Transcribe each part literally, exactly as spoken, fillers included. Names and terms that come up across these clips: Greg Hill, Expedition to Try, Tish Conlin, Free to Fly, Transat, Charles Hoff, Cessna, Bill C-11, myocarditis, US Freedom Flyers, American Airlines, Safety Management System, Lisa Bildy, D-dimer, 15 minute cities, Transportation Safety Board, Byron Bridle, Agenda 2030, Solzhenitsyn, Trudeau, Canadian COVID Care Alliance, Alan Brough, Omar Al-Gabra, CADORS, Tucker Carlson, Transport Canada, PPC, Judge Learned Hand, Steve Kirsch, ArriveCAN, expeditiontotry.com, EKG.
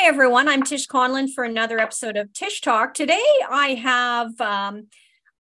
Hi, everyone. I'm Tish Conlin for another episode of Tish Talk. Today, I have um,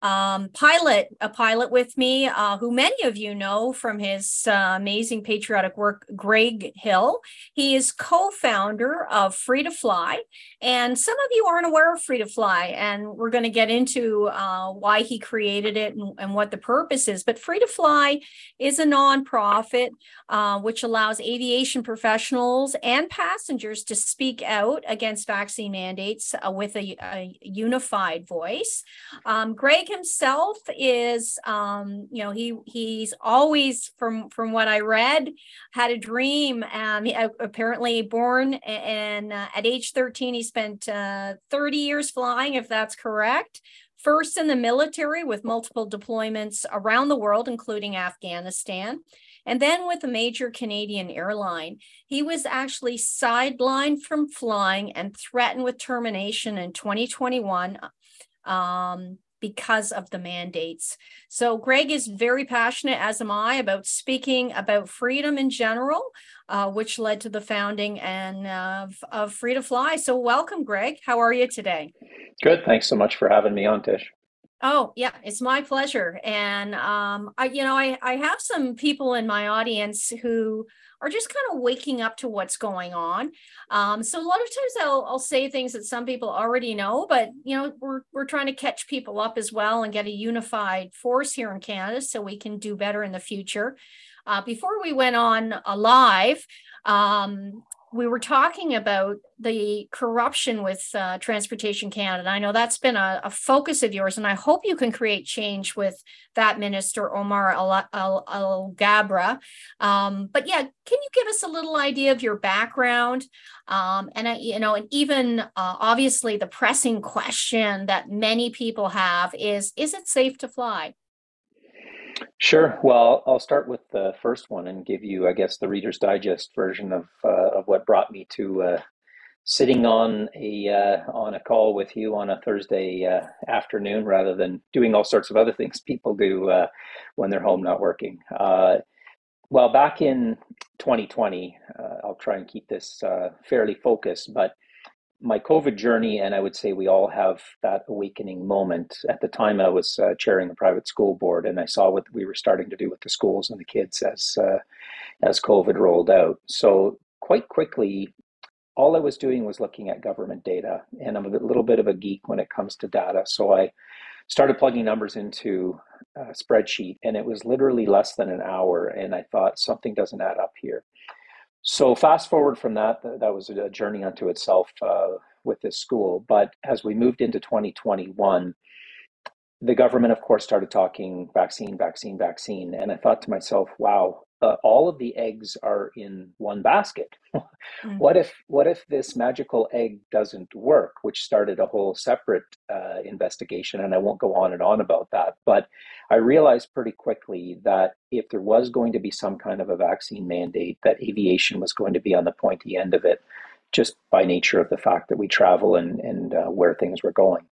um, pilot a pilot with me uh, who many of you know from his uh, amazing patriotic work, Greg Hill. He is co-founder of Free to Fly, and some of you aren't aware of Free to Fly, and we're going to get into uh, why he created it and, and what the purpose is. But Free to Fly is a nonprofit uh, which allows aviation professionals and passengers to speak out against vaccine mandates uh, with a, a unified voice. Um, Greg himself is, um, you know, he he's always, from from what I read, had a dream. Um, apparently, born and uh, at age thirteen, he spent uh, thirty years flying, if that's correct. First in the military with multiple deployments around the world, including Afghanistan, and then with a major Canadian airline. He was actually sidelined from flying and threatened with termination in twenty twenty-one um, because of the mandates. So Greg is very passionate, as am I, about speaking about freedom in general, uh, which led to the founding and uh, of Free to Fly. So welcome, Greg. How are you today? Good. Thanks so much for having me on, Tish. Oh, yeah, it's my pleasure. And, um, I, you know, I, I have some people in my audience who are just kind of waking up to what's going on. Um, so a lot of times I'll, I'll say things that some people already know, but, you know, we're, we're trying to catch people up as well and get a unified force here in Canada so we can do better in the future. Uh, before we went on live, um, we were talking about the corruption with uh, Transportation Canada. I know that's been a, a focus of yours, and I hope you can create change with that minister, Omar Al-Gabra. Um, but yeah, can you give us a little idea of your background? Um, and, I, you know, and even uh, obviously the pressing question that many people have is, is it safe to fly? Sure. Well, I'll start with the first one and give you, I guess, the Reader's Digest version of uh, of what brought me to uh, sitting on a uh, on a call with you on a Thursday uh, afternoon rather than doing all sorts of other things people do uh, when they're home not working. Uh, well, back in twenty twenty, uh, I'll try and keep this uh, fairly focused, but my COVID journey, and I would say we all have that awakening moment. At the time, I was uh, chairing the private school board, and I saw what we were starting to do with the schools and the kids as uh, as COVID rolled out. So quite quickly, all I was doing was looking at government data, and I'm a little bit of a geek when it comes to data. So I started plugging numbers into a spreadsheet, and it was literally less than an hour, and I thought something doesn't add up here. So fast forward from that, that was a journey unto itself uh, with this school. But as we moved into twenty twenty-one, the government, of course, started talking vaccine, vaccine, vaccine. And I thought to myself, wow, uh, all of the eggs are in one basket. Mm-hmm. What if what if this magical egg doesn't work, which started a whole separate uh, investigation. And I won't go on and on about that. But I realized pretty quickly that if there was going to be some kind of a vaccine mandate, that aviation was going to be on the pointy end of it, just by nature of the fact that we travel and, and uh, where things were going.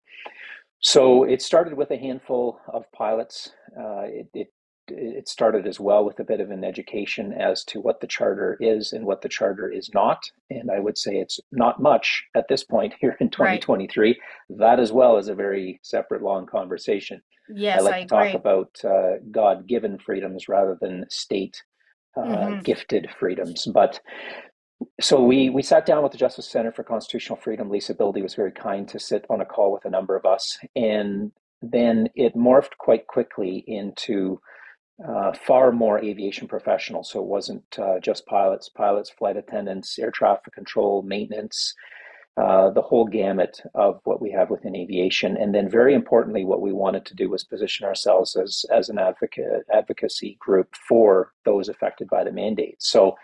So it started with a handful of pilots. Uh, it, it, it started as well with a bit of an education as to what the charter is and what the charter is not. And I would say it's not much at this point here in twenty twenty-three. Right. That as well is a very separate, long conversation. Yes, I like I to talk agree. about uh, God-given freedoms rather than state-gifted uh, mm-hmm. freedoms. But so we we sat down with the Justice Center for Constitutional Freedom. Lisa Bildy was very kind to sit on a call with a number of us, and then it morphed quite quickly into uh, far more aviation professionals. So it wasn't uh, just pilots, pilots, flight attendants, air traffic control, maintenance. Uh, the whole gamut of what we have within aviation. And then very importantly, what we wanted to do was position ourselves as as an advocate advocacy group for those affected by the mandate. So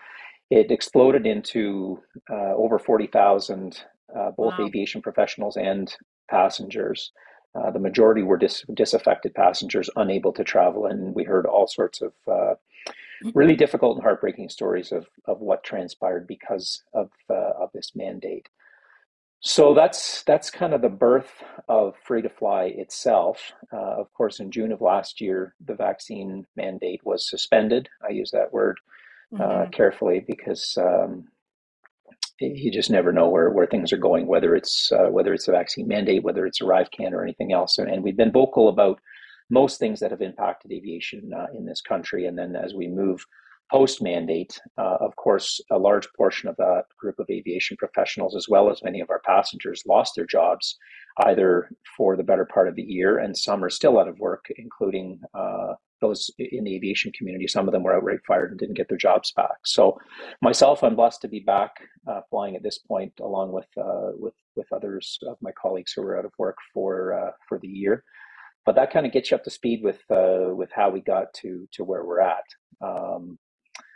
it exploded into uh, over forty thousand, uh, both wow. aviation professionals and passengers. Uh, the majority were dis- disaffected passengers, unable to travel. And we heard all sorts of uh, really difficult and heartbreaking stories of, of what transpired because of uh, of this mandate. So that's that's kind of the birth of Free to Fly itself. Uh, of course, in June of last year, the vaccine mandate was suspended. I use that word uh, mm-hmm. carefully because um, you just never know where, where things are going, whether it's uh, whether it's a vaccine mandate, whether it's ArriveCAN or anything else. And, and we've been vocal about most things that have impacted aviation uh, in this country. And then as we move post-mandate, uh, of course, a large portion of that group of aviation professionals, as well as many of our passengers, lost their jobs either for the better part of the year, and some are still out of work, including uh, those in the aviation community. Some of them were outright fired and didn't get their jobs back. So myself, I'm blessed to be back uh, flying at this point, along with, uh, with with others of my colleagues who were out of work for uh, for the year. But that kind of gets you up to speed with uh, with how we got to to where we're at. Um,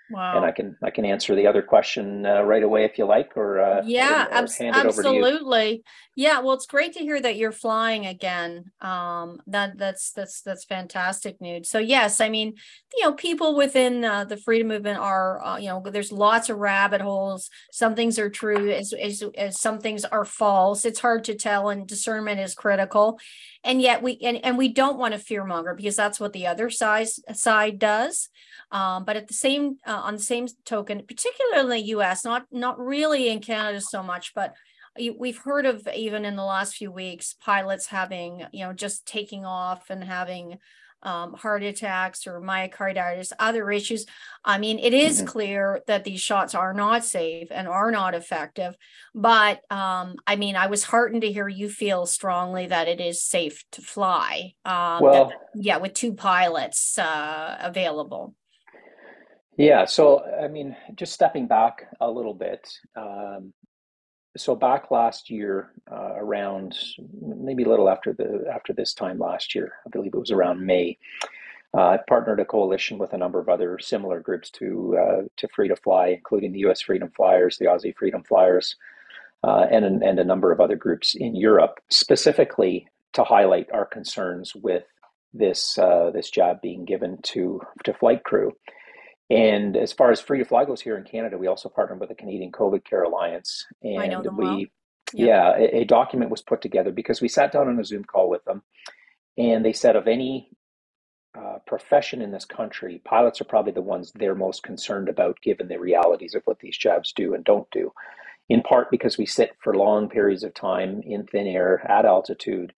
Wow. And I can I can answer the other question uh, right away if you like, or uh, yeah, or, or abs- hand it absolutely. Over to you. Yeah, well, it's great to hear that you're flying again. Um, that that's that's that's fantastic news. So yes, I mean, you know, people within uh, the freedom movement are, uh, you know, there's lots of rabbit holes. Some things are true, as, as as some things are false. It's hard to tell, and discernment is critical. And yet we and, and we don't want to fearmonger, because that's what the other side side does. Um, but at the same uh, on the same token, particularly in the U S, not not really in Canada so much, but we've heard of, even in the last few weeks, pilots having, you know, just taking off and having um, heart attacks or myocarditis, other issues. I mean, it is clear that these shots are not safe and are not effective. But um, I mean, I was heartened to hear you feel strongly that it is safe to fly. Um, well, that, yeah, with two pilots uh, available. Yeah, so, I mean, just stepping back a little bit. Um, so back last year, uh, around maybe a little after the after this time last year, I believe it was around May, uh, I partnered a coalition with a number of other similar groups to uh, to Free to Fly, including the U S Freedom Flyers, the Aussie Freedom Flyers, uh, and, and a number of other groups in Europe, specifically to highlight our concerns with this uh, this jab being given to to flight crew. And as far as Free to Fly goes here in Canada, we also partnered with the Canadian COVID Care Alliance. And I know them we, well. yeah, yeah a, a document was put together, because we sat down on a Zoom call with them, and they said of any uh, profession in this country, pilots are probably the ones they're most concerned about, given the realities of what these jobs do and don't do, in part because we sit for long periods of time in thin air at altitude.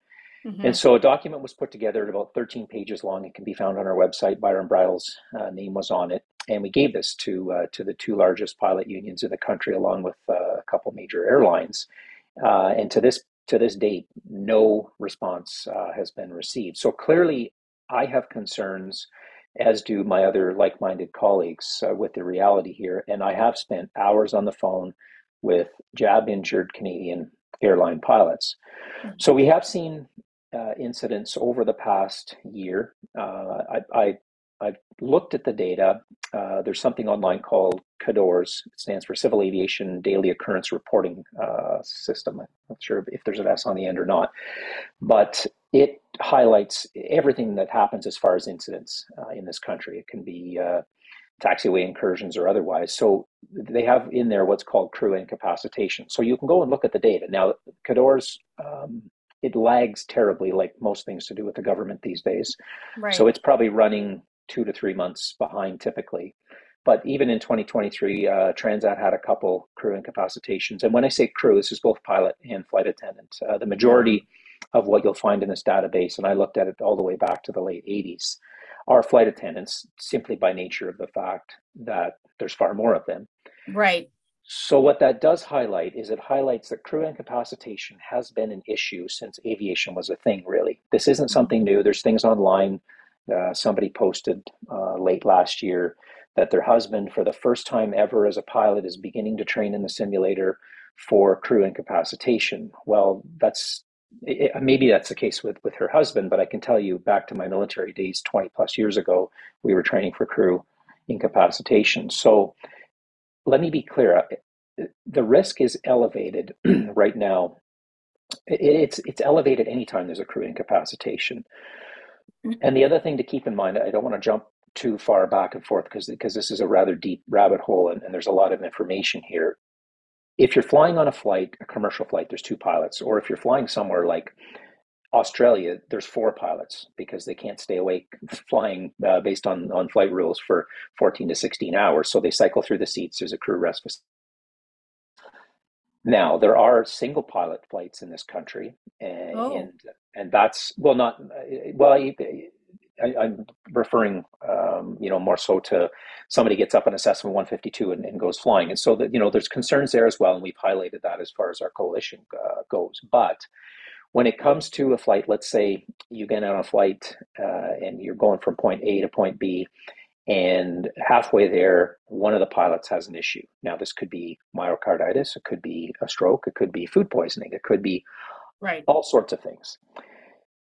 Mm-hmm. And so a document was put together, about thirteen pages long. It can be found on our website. Byron Bridle's uh, name was on it. And we gave this to uh, to the two largest pilot unions in the country, along with uh, a couple major airlines. Uh, and to this to this date, no response uh, has been received. So clearly, I have concerns, as do my other like-minded colleagues, uh, with the reality here. And I have spent hours on the phone with jab-injured Canadian airline pilots. Mm-hmm. So we have seen Uh, incidents over the past year. Uh, I, I, I've looked at the data. Uh, there's something online called CADORS. It stands for Civil Aviation Daily Occurrence Reporting uh, System. I'm not sure if there's an S on the end or not, but it highlights everything that happens as far as incidents uh, in this country. It can be uh, taxiway incursions or otherwise. So they have in there what's called crew incapacitation. So you can go and look at the data. Now, CADORS, um, it lags terribly, like most things to do with the government these days. Right. So it's probably running two to three months behind typically. But even in twenty twenty-three, uh, Transat had a couple crew incapacitations. And when I say crew, this is both pilot and flight attendant. Uh, the majority of what you'll find in this database, and I looked at it all the way back to the late eighties, are flight attendants, simply by nature of the fact that there's far more of them. Right. So what that does highlight is it highlights that crew incapacitation has been an issue since aviation was a thing, really. This isn't something new. There's things online. Uh, somebody posted uh, late last year that their husband, for the first time ever as a pilot, is beginning to train in the simulator for crew incapacitation. Well, that's it, maybe that's the case with, with her husband, but I can tell you back to my military days twenty plus years ago, we were training for crew incapacitation. So let me be clear. The risk is elevated right now. It's it's elevated anytime there's a crew incapacitation. And the other thing to keep in mind, I don't want to jump too far back and forth because because this is a rather deep rabbit hole, and, and there's a lot of information here. If you're flying on a flight, a commercial flight, there's two pilots. Or if you're flying somewhere like Australia, there's four pilots because they can't stay awake flying uh, based on, on flight rules for fourteen to sixteen hours. So they cycle through the seats. There's a crew rest. Now, there are single pilot flights in this country, and oh. and, and that's, well, not, well, I, I'm referring, um, you know, more so to somebody gets up on a Cessna one fifty-two and, and goes flying. And so, that you know, there's concerns there as well, and we've highlighted that as far as our coalition uh, goes. But when it comes to a flight, let's say you get on a flight uh, and you're going from point A to point B, and halfway there, one of the pilots has an issue. Now, this could be myocarditis, it could be a stroke, it could be food poisoning, it could be right. all sorts of things.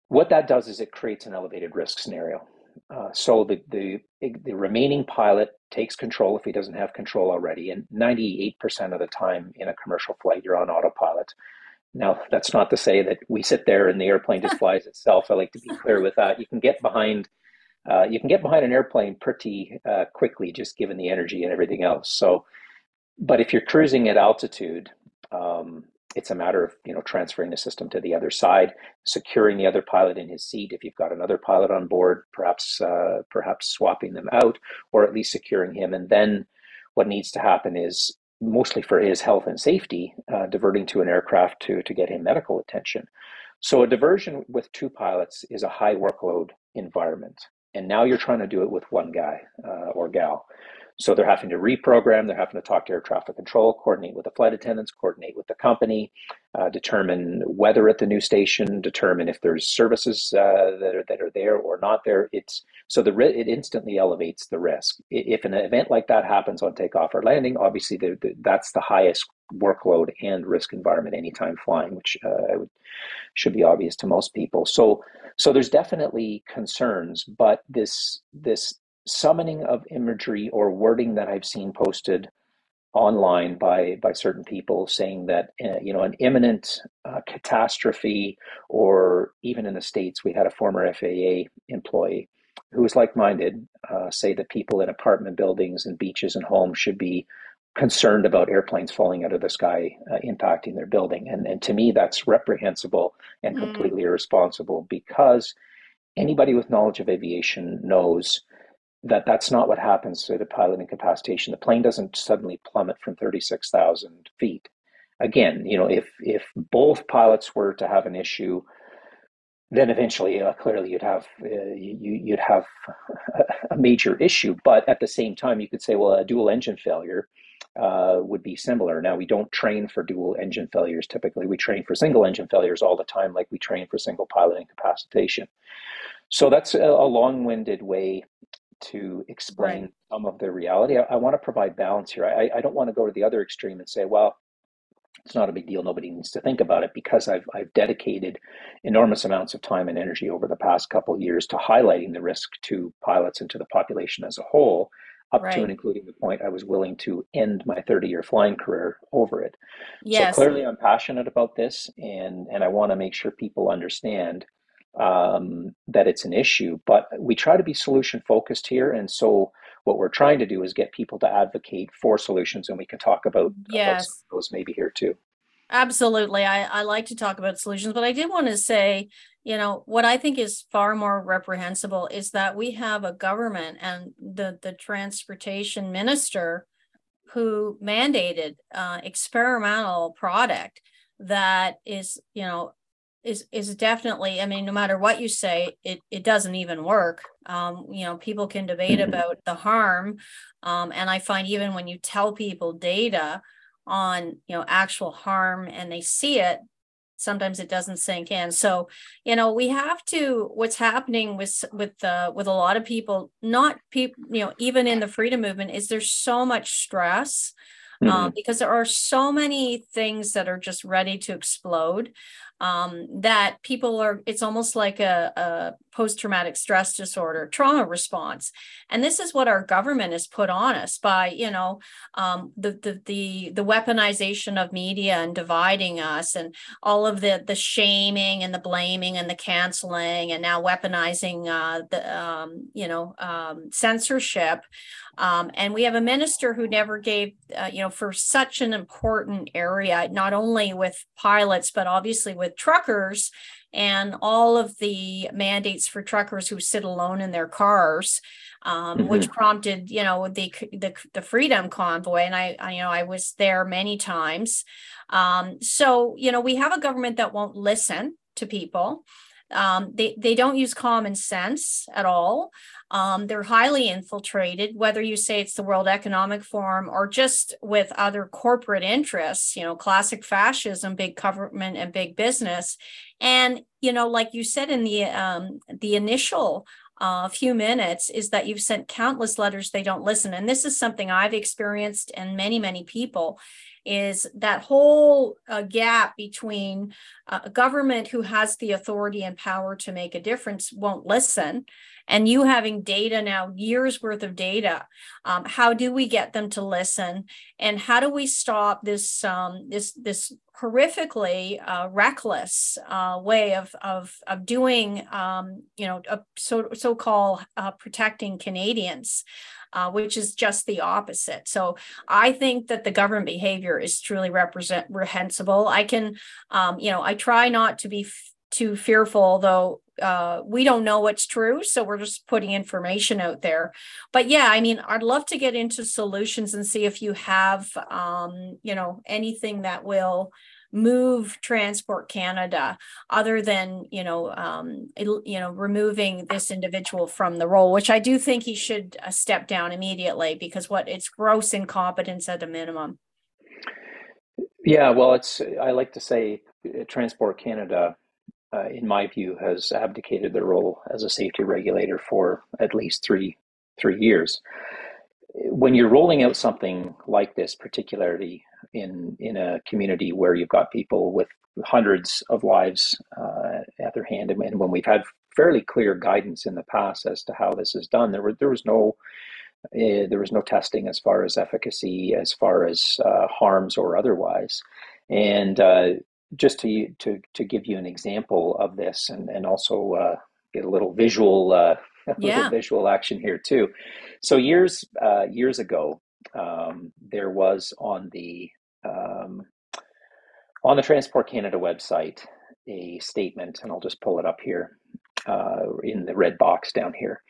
What that does is it creates an elevated risk scenario. Uh, so the, the the remaining pilot takes control if he doesn't have control already. And ninety-eight percent of the time in a commercial flight, you're on autopilot. Now, that's not to say that we sit there and the airplane just flies itself. I like to be clear with that. You can get behind Uh, you can get behind an airplane pretty uh, quickly, just given the energy and everything else. So, but if you're cruising at altitude, um, it's a matter of, you know, transferring the system to the other side, securing the other pilot in his seat. If you've got another pilot on board, perhaps uh, perhaps swapping them out, or at least securing him. And then what needs to happen is, mostly for his health and safety, uh, diverting to an aircraft to to get him medical attention. So a diversion with two pilots is a high workload environment. And now you're trying to do it with one guy uh, or gal. So they're having to reprogram, they're having to talk to air traffic control, coordinate with the flight attendants, coordinate with the company, uh, determine weather at the new station, determine if there's services uh, that are that are there or not there. It's so the re- it instantly elevates the risk. If an event like that happens on takeoff or landing, obviously the, the, that's the highest workload and risk environment anytime flying, which uh, should be obvious to most people. So, so there's definitely concerns, but this this summoning of imagery or wording that I've seen posted online by by certain people saying that uh, you know, an imminent uh, catastrophe, or even in the States, we had a former F A A employee who was like-minded uh, say that people in apartment buildings and beaches and homes should be concerned about airplanes falling out of the sky, uh, impacting their building. And, and to me, that's reprehensible and completely mm. irresponsible, because anybody with knowledge of aviation knows that that's not what happens to the pilot incapacitation. The plane doesn't suddenly plummet from thirty-six thousand feet. Again, you know, if if both pilots were to have an issue, then eventually, uh, clearly, you'd have uh, you, you'd have a major issue. But at the same time, you could say, well, a dual engine failure Uh, would be similar. Now, we don't train for dual engine failures typically. We train for single engine failures all the time, like we train for single pilot incapacitation. So that's a, a long-winded way to explain right. some of the reality. I, I want to provide balance here. I, I don't want to go to the other extreme and say, well, it's not a big deal, nobody needs to think about it, because I've I've dedicated enormous amounts of time and energy over the past couple of years to highlighting the risk to pilots and to the population as a whole, up right. to and including the point I was willing to end my thirty-year flying career over it. Yes. So clearly I'm passionate about this, and, and I want to make sure people understand um, that it's an issue. But we try to be solution-focused here, and so what we're trying to do is get people to advocate for solutions, and we can talk about, yes. about those maybe here too. Absolutely. I, I like to talk about solutions, but I did want to say, you know, what I think is far more reprehensible is that we have a government and the, the transportation minister who mandated uh, experimental product that is, you know, is is definitely, I mean, no matter what you say, it, it doesn't even work. Um, you know, people can debate mm-hmm. about the harm. Um, and I find even when you tell people data on, you know, actual harm and they see it, sometimes it doesn't sink in. So, you know, we have to, what's happening with, with, uh, with a lot of people, not people, you know, even in the freedom movement, is there's so much stress um, mm-hmm. because there are so many things that are just ready to explode um, that people are, it's almost like a, a post-traumatic stress disorder, trauma response. And this is what our government has put on us by, you know, um, the, the, the, the weaponization of media and dividing us, and all of the, the shaming and the blaming and the canceling, and now weaponizing, uh, the, um, you know, um, censorship. Um, and we have a minister who never gave, uh, you know, for such an important area, not only with pilots, but obviously with truckers and all of the mandates for truckers who sit alone in their cars. um, mm-hmm. which prompted, you know, the, the, the Freedom Convoy. And I, I, you know, I was there many times. Um, so, you know, we have a government that won't listen to people. Um, they, they don't use common sense at all. Um, they're highly infiltrated, whether you say it's the World Economic Forum or just with other corporate interests, you know, classic fascism, big government and big business. And, you know, like you said in the um, the initial uh, few minutes is that you've sent countless letters, they don't listen. And this is something I've experienced and many, many people is that whole uh, gap between uh, a government who has the authority and power to make a difference won't listen, and you having data now, years worth of data. Um, how do we get them to listen, and how do we stop this um, this this horrifically uh, reckless uh, way of of of doing um, you know a so so called uh, protecting Canadians? Uh, which is just the opposite. So I think that the government behavior is truly represent reprehensible. I can, um, you know, I try not to be f- too fearful, though uh, we don't know what's true. So we're just putting information out there. But yeah, I mean, I'd love to get into solutions and see if you have, um, you know, anything that will move Transport Canada other than, you know, um, you know, removing this individual from the role, which I do think he should uh, step down immediately because what it's gross incompetence at a minimum. Yeah, well, it's I like to say Transport Canada, uh, in my view, has abdicated their role as a safety regulator for at least three three years. When you're rolling out something like this, particularly in in a community where you've got people with hundreds of lives uh, at their hand, and, and when we've had fairly clear guidance in the past as to how this is done, there were there was no uh, there was no testing as far as efficacy, as far as uh, harms or otherwise. And uh, just to to to give you an example of this, and and also uh, get a little visual uh, a little yeah. visual action here too. So years uh, years ago. Um, there was on the um, on the Transport Canada website a statement, and I'll just pull it up here uh, in the red box down here.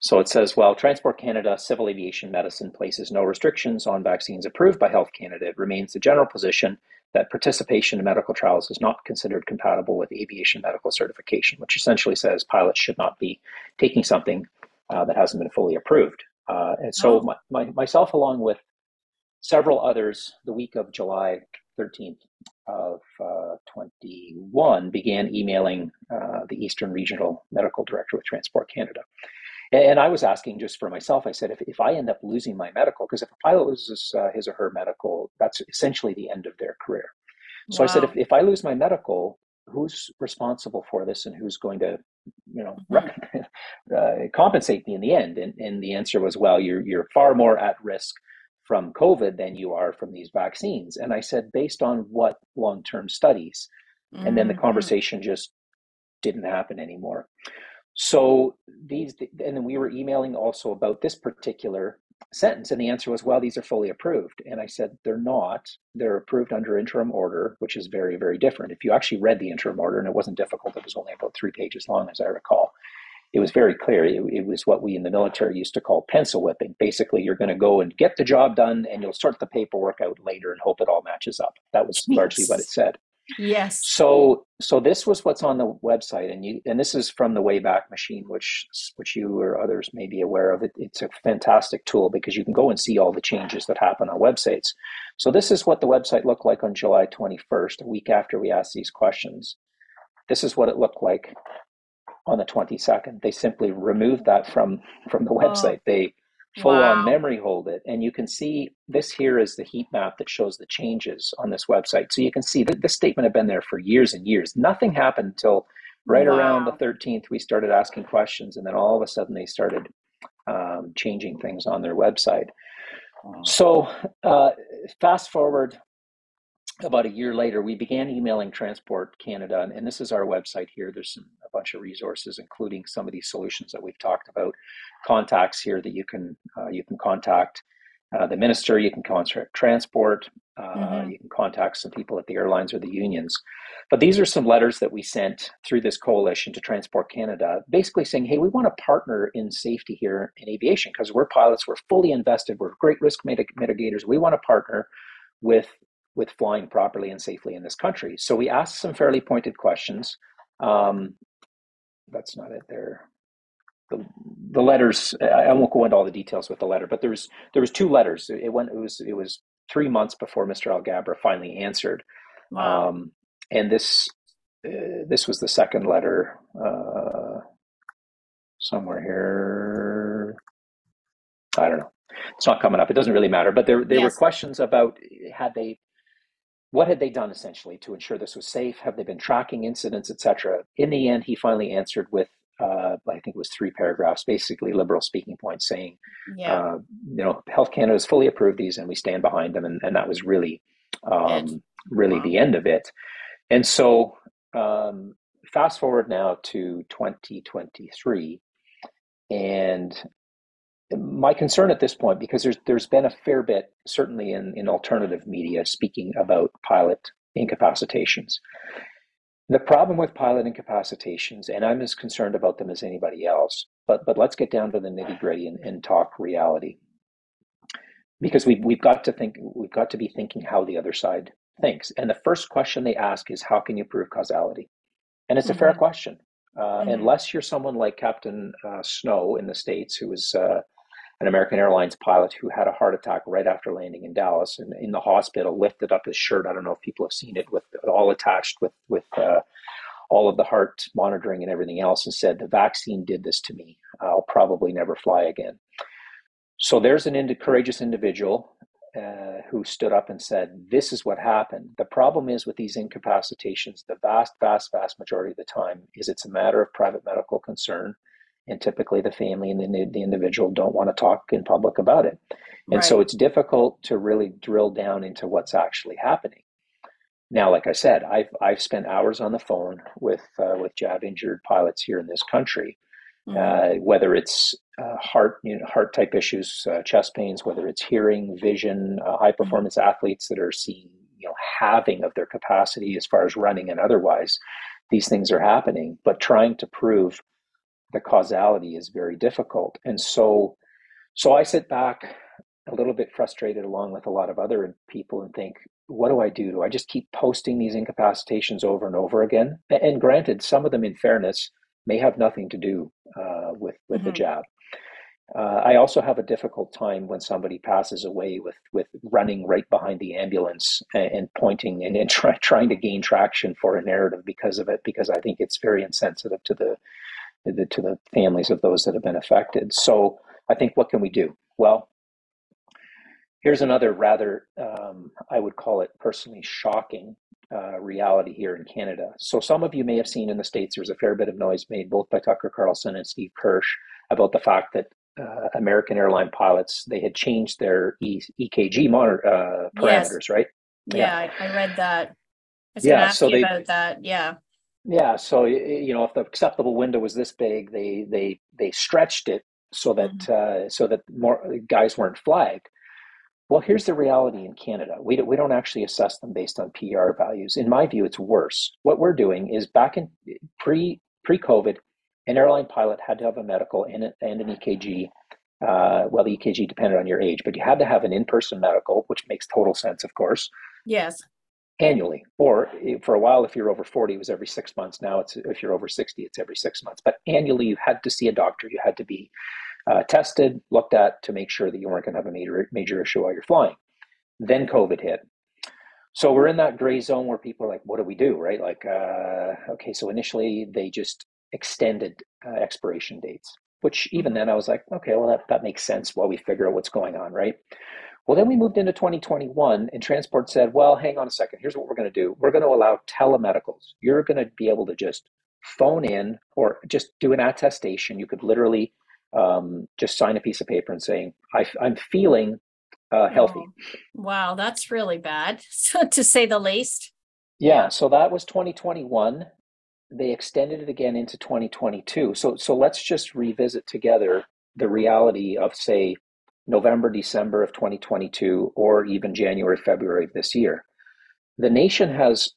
So it says, while Transport Canada Civil Aviation Medicine places no restrictions on vaccines approved by Health Canada, it remains the general position that participation in medical trials is not considered compatible with aviation medical certification, which essentially says pilots should not be taking something uh, that hasn't been fully approved. Uh, and so my, my, myself, along with several others, the week of July thirteenth of uh, twenty-one, began emailing uh, the Eastern Regional Medical Director with Transport Canada. And, and I was asking just for myself, I said, if, if I end up losing my medical, because if a pilot loses uh, his or her medical, that's essentially the end of their career. So wow. I said, if, if I lose my medical, who's responsible for this and who's going to, you know, mm-hmm. uh, compensate me in the end? And, and the answer was, well, you're, you're far more at risk from COVID than you are from these vaccines. And I said, based on what? Long-term studies. Mm-hmm. And then the conversation just didn't happen anymore. So these, and then we were emailing also about this particular sentence, and the answer was, well, these are fully approved. And I said, they're not. They're approved under interim order, which is very, very different. If you actually read the interim order, and it wasn't difficult, it was only about three pages long, as I recall, it was very clear. It, it was what we in the military used to call pencil whipping. Basically, you're going to go and get the job done, and you'll sort the paperwork out later and hope it all matches up. That was Jeez. largely what it said. Yes. So, so this was what's on the website, and you, and this is from the Wayback Machine, which, which you or others may be aware of. It, it's a fantastic tool because you can go and see all the changes that happen on websites. So this is what the website looked like on July twenty-first, a week after we asked these questions. This is what it looked like on the twenty-second. They simply removed that from, from the website. Oh. They full wow. on memory hold it. And you can see this here is the heat map that shows the changes on this website. So you can see that this statement had been there for years and years. Nothing happened until right wow. around the thirteenth, we started asking questions, and then all of a sudden they started um, changing things on their website. So uh, fast forward about a year later, we began emailing Transport Canada, and, and this is our website here. There's some, a bunch of resources, including some of these solutions that we've talked about, contacts here that you can uh, you can contact uh, the minister, you can contact transport, uh, mm-hmm. you can contact some people at the airlines or the unions. But these are some letters that we sent through this coalition to Transport Canada, basically saying, hey, we want to partner in safety here in aviation because we're pilots, we're fully invested, we're great risk mitig- mitigators. We want to partner with with flying properly and safely in this country. So we asked some fairly pointed questions. Um, that's not it there. The, the letters, I won't go into all the details with the letter, but there was, there was two letters. It went, it was, it was three months before Mister Al-Gabra finally answered. Wow. Um, and this, uh, this was the second letter, uh, somewhere here. I don't know. It's not coming up. It doesn't really matter, but there, there yes. were questions about had they, what had they done essentially to ensure this was safe? Have they been tracking incidents, et cetera? In the end, he finally answered with, uh, I think it was three paragraphs, basically liberal speaking points saying, yeah. uh, you know, Health Canada has fully approved these and we stand behind them. And, and that was really, um, really wow. the end of it. And so um, fast forward now to twenty twenty-three, and my concern at this point, because there's there's been a fair bit, certainly in, in alternative media, speaking about pilot incapacitations. The problem with pilot incapacitations, and I'm as concerned about them as anybody else, but but let's get down to the nitty gritty and, and talk reality. Because we've we've got to think we've got to be thinking how the other side thinks. And the first question they ask is, how can you prove causality? And it's mm-hmm. a fair question. Uh, mm-hmm. Unless you're someone like Captain uh, Snow in the States, who was uh, an American Airlines pilot who had a heart attack right after landing in Dallas and in the hospital, lifted up his shirt. I don't know if people have seen it, with all attached with, with uh, all of the heart monitoring and everything else, and said, the vaccine did this to me. I'll probably never fly again. So there's an ind- courageous individual uh, who stood up and said, this is what happened. The problem is with these incapacitations, the vast, vast, vast majority of the time is it's a matter of private medical concern. And typically the family and the, the individual don't want to talk in public about it. And right. so it's difficult to really drill down into what's actually happening. Now, like I said, I've, I've spent hours on the phone with, uh, with jab injured pilots here in this country, mm-hmm. uh, whether it's uh, heart, you know, heart type issues, uh, chest pains, whether it's hearing, vision, uh, high performance mm-hmm. athletes that are seeing, you know, halving of their capacity as far as running and otherwise, these things are happening, but trying to prove the causality is very difficult. And so so I sit back a little bit frustrated along with a lot of other people and think, what do I do? Do I just keep posting these incapacitations over and over again? And granted, some of them, in fairness, may have nothing to do uh, with, with mm-hmm. the jab. Uh, I also have a difficult time when somebody passes away with, with running right behind the ambulance and, and pointing and, and try, trying to gain traction for a narrative because of it, because I think it's very insensitive to the The, to the families of those that have been affected. So I think, what can we do? Well, here's another rather, um, I would call it personally shocking uh, reality here in Canada. So some of you may have seen in the States, there's a fair bit of noise made both by Tucker Carlson and Steve Kirsch about the fact that uh, American airline pilots, they had changed their e- E K G monitor, uh, parameters, yes. right? Yeah, yeah, I read that. I was yeah, gonna ask so you they, about that, yeah. Yeah, so, you know, if the acceptable window was this big, they they they stretched it so that mm-hmm. uh, so that more guys weren't flagged. Well, here's the reality in Canada. We don't, we don't actually assess them based on P R values. In my view, it's worse. What we're doing is, back in pre pre-COVID, an airline pilot had to have a medical and, and an E K G. Uh, well, the E K G depended on your age, but you had to have an in-person medical, which makes total sense, of course. Yes. Annually, or for a while, if you're over forty, it was every six months. Now, it's if you're over sixty, it's every six months. But annually, you had to see a doctor. You had to be uh, tested, looked at to make sure that you weren't going to have a major major issue while you're flying. Then COVID hit. So we're in that gray zone where people are like, what do we do, right? Like, uh, okay, so initially, they just extended uh, expiration dates, which even then I was like, okay, well, that, that makes sense while we figure out what's going on, right? Well, then we moved into twenty twenty-one, and Transport said, well, hang on a second. Here's what we're going to do. We're going to allow telemedicals. You're going to be able to just phone in or just do an attestation. You could literally um, just sign a piece of paper and saying, I, I'm feeling uh, healthy. Oh, wow, that's really bad, to say the least. Yeah, so that was twenty twenty-one. They extended it again into twenty twenty-two. So, so let's just revisit together the reality of, say, November, December of twenty twenty-two, or even January, February of this year. The nation has,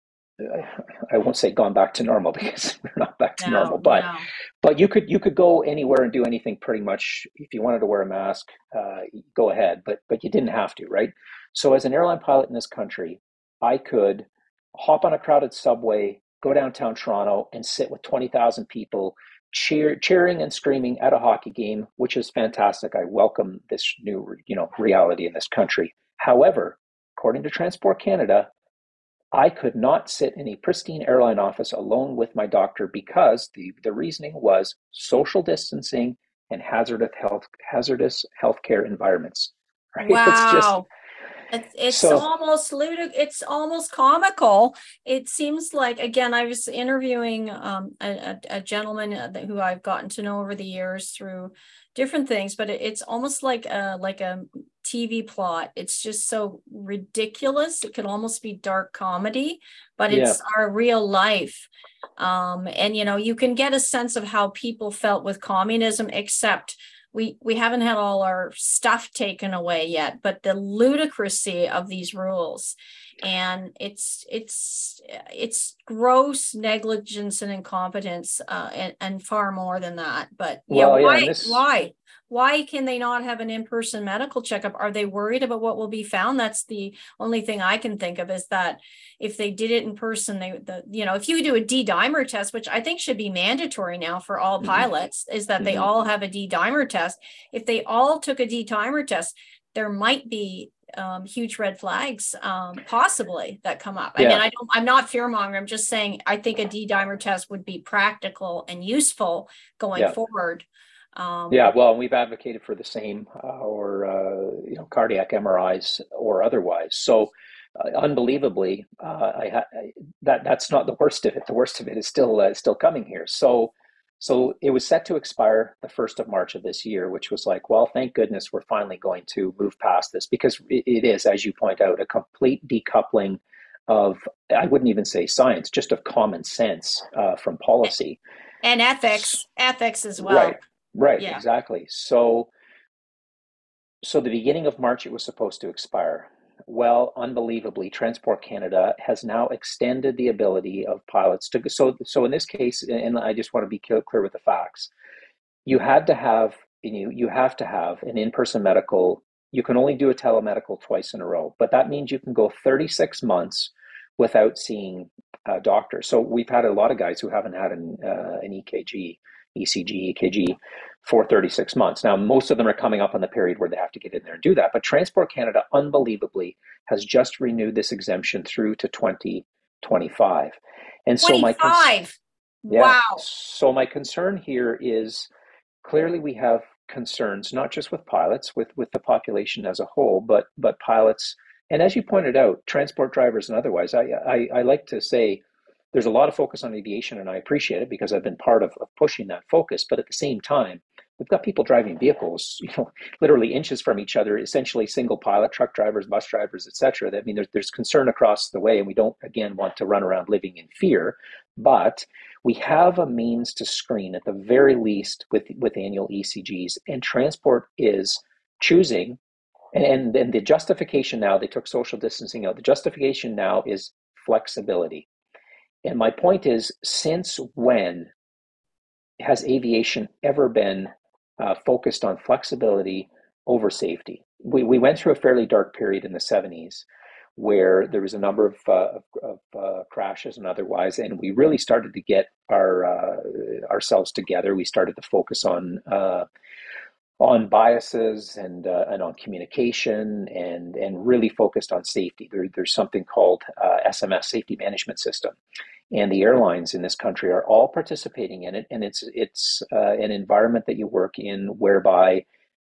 I won't say gone back to normal because we're not back to no, normal, but no. but you could you could go anywhere and do anything pretty much. If you wanted to wear a mask, uh, go ahead, but but you didn't have to, right? So as an airline pilot in this country, I could hop on a crowded subway, go downtown Toronto and sit with twenty thousand people cheer, cheering and screaming at a hockey game, which is fantastic. I welcome this new you know, reality in this country. However, according to Transport Canada, I could not sit in a pristine airline office alone with my doctor because the, the reasoning was social distancing and hazardous health hazardous healthcare environments. Right? Wow. It's just, It's, it's so, almost ludic- it's almost comical. It seems like, again, I was interviewing um, a, a gentleman who I've gotten to know over the years through different things, but it, it's almost like a, like a T V plot. It's just so ridiculous. It could almost be dark comedy, but it's yeah. our real life. Um, and, you know, you can get a sense of how people felt with communism, except We we haven't had all our stuff taken away yet, but the ludicrousy of these rules, and it's it's it's gross negligence and incompetence, uh, and, and far more than that. But yeah, well, why yeah, this... why why can they not have an in-person medical checkup? Are they worried about what will be found? That's the only thing I can think of, is that if they did it in person, they the you know if you do a D-dimer test, which I think should be mandatory now for all pilots, mm-hmm. is that mm-hmm. they all have a D-dimer test. If they all took a D-dimer test, there might be um, huge red flags um, possibly that come up. Yeah. I mean, I don't, I'm not fear-mongering. I'm just saying, I think a D-dimer test would be practical and useful going yeah. forward. Um, yeah, well, and we've advocated for the same, uh, or, uh, you know, cardiac M R Is or otherwise. So uh, unbelievably, uh, I ha- that that's not the worst of it. The worst of it is still uh, still coming here. So so it was set to expire the first of March of this year, which was like, well, thank goodness we're finally going to move past this, because it, it is, as you point out, a complete decoupling of, I wouldn't even say science, just of common sense uh, from policy. And ethics, ethics as well. Right. Right, yeah. Exactly. So, so the beginning of March, it was supposed to expire. Well, unbelievably, Transport Canada has now extended the ability of pilots to, so, so in this case, and I just want to be clear with the facts, you had to have, you, you have to have an in-person medical, you can only do a telemedical twice in a row, but that means you can go thirty-six months without seeing a doctor. So we've had a lot of guys who haven't had an, uh, an E K G. E C G, E K G for thirty-six months. Now, most of them are coming up on the period where they have to get in there and do that. But Transport Canada, unbelievably, has just renewed this exemption through to twenty twenty-five. And so my, cons- yeah, wow. so my concern here is, clearly we have concerns, not just with pilots, with, with the population as a whole, but but pilots. And as you pointed out, transport drivers and otherwise, I I, I like to say, there's a lot of focus on aviation, and I appreciate it because I've been part of, of pushing that focus. But at the same time, we've got people driving vehicles, you know, literally inches from each other, essentially single pilot, truck drivers, bus drivers, et cetera. I mean, there's, there's concern across the way, and we don't, again, want to run around living in fear. But we have a means to screen, at the very least, with, with annual E C Gs. And transport is choosing, and, and, and the justification now, they took social distancing out, the justification now is flexibility. And my point is, since when has aviation ever been uh, focused on flexibility over safety? We we went through a fairly dark period in the seventies where there was a number of, uh, of uh, crashes and otherwise, and we really started to get our uh, ourselves together. We started to focus on uh, on biases and uh, and on communication and and really focused on safety. There, there's something called uh, S M S, Safety Management System, and the airlines in this country are all participating in it. And it's it's uh, an environment that you work in whereby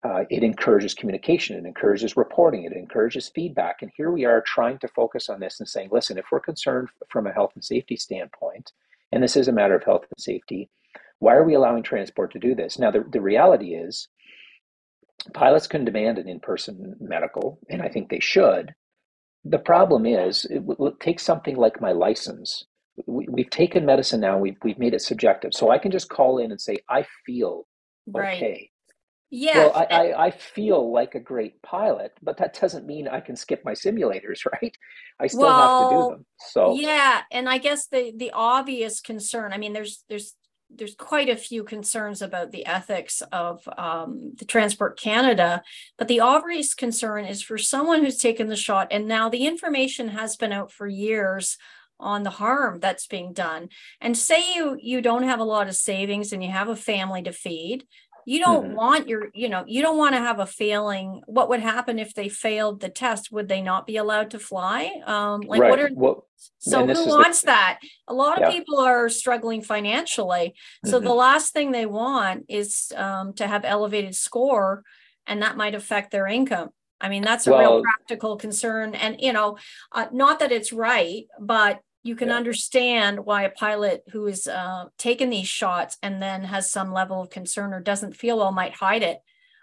uh, it encourages communication, it encourages reporting, it encourages feedback. And here we are trying to focus on this and saying, listen, if we're concerned from a health and safety standpoint, and this is a matter of health and safety, why are we allowing transport to do this? Now, the, the reality is, pilots can demand an in-person medical, and I think they should. The problem is, it will w- take something like my license. We, we've taken medicine now, we've, we've made it subjective. So I can just call in and say, I feel okay. Right. Yeah. Well, I, I, I feel like a great pilot, but that doesn't mean I can skip my simulators, right? I still well, have to do them. So yeah, and I guess the the obvious concern, I mean, there's there's there's quite a few concerns about the ethics of um, the Transport Canada, but the obvious concern is for someone who's taken the shot, and now the information has been out for years on the harm that's being done. And say you you don't have a lot of savings and you have a family to feed. You don't mm-hmm. want your, you know, you don't want to have a failing. What would happen if they failed the test? Would they not be allowed to fly? Um, like right. what are, well, so who wants the, that? A lot yeah. of people are struggling financially. So mm-hmm. the last thing they want is um, to have elevated score, and that might affect their income. I mean, that's a well, real practical concern. And, you know, uh, not that it's right, but you can yeah. understand why a pilot who is uh, taking these shots and then has some level of concern or doesn't feel well might hide it.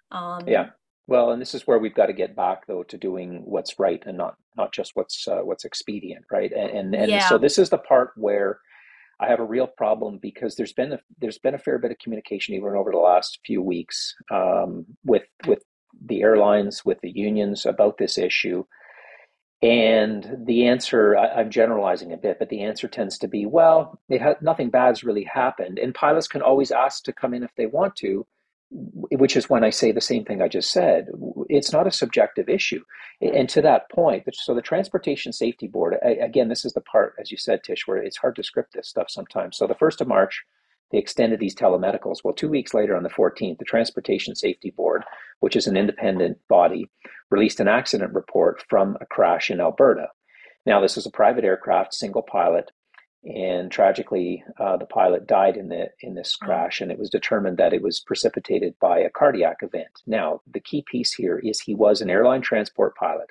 Um, yeah. Well, and this is where we've got to get back, though, to doing what's right and not not just what's uh, what's expedient, right? And and, and yeah. so this is the part where I have a real problem, because there's been a, there's been a fair bit of communication even over the last few weeks um, with with the airlines, with the unions about this issue. And the answer, I, I'm generalizing a bit, but the answer tends to be, well, it ha- nothing bad's really happened. And pilots can always ask to come in if they want to, which is when I say the same thing I just said. It's not a subjective issue. And to that point, so the Transportation Safety Board, I, again, this is the part, as you said, Tish, where it's hard to script this stuff sometimes. So the first of March, they extended these telemedicals. Well, two weeks later on the fourteenth, the Transportation Safety Board, which is an independent body, released an accident report from a crash in Alberta. Now, this was a private aircraft, single pilot, and tragically, uh, the pilot died in the in this crash, and it was determined that it was precipitated by a cardiac event. Now, the key piece here is he was an airline transport pilot.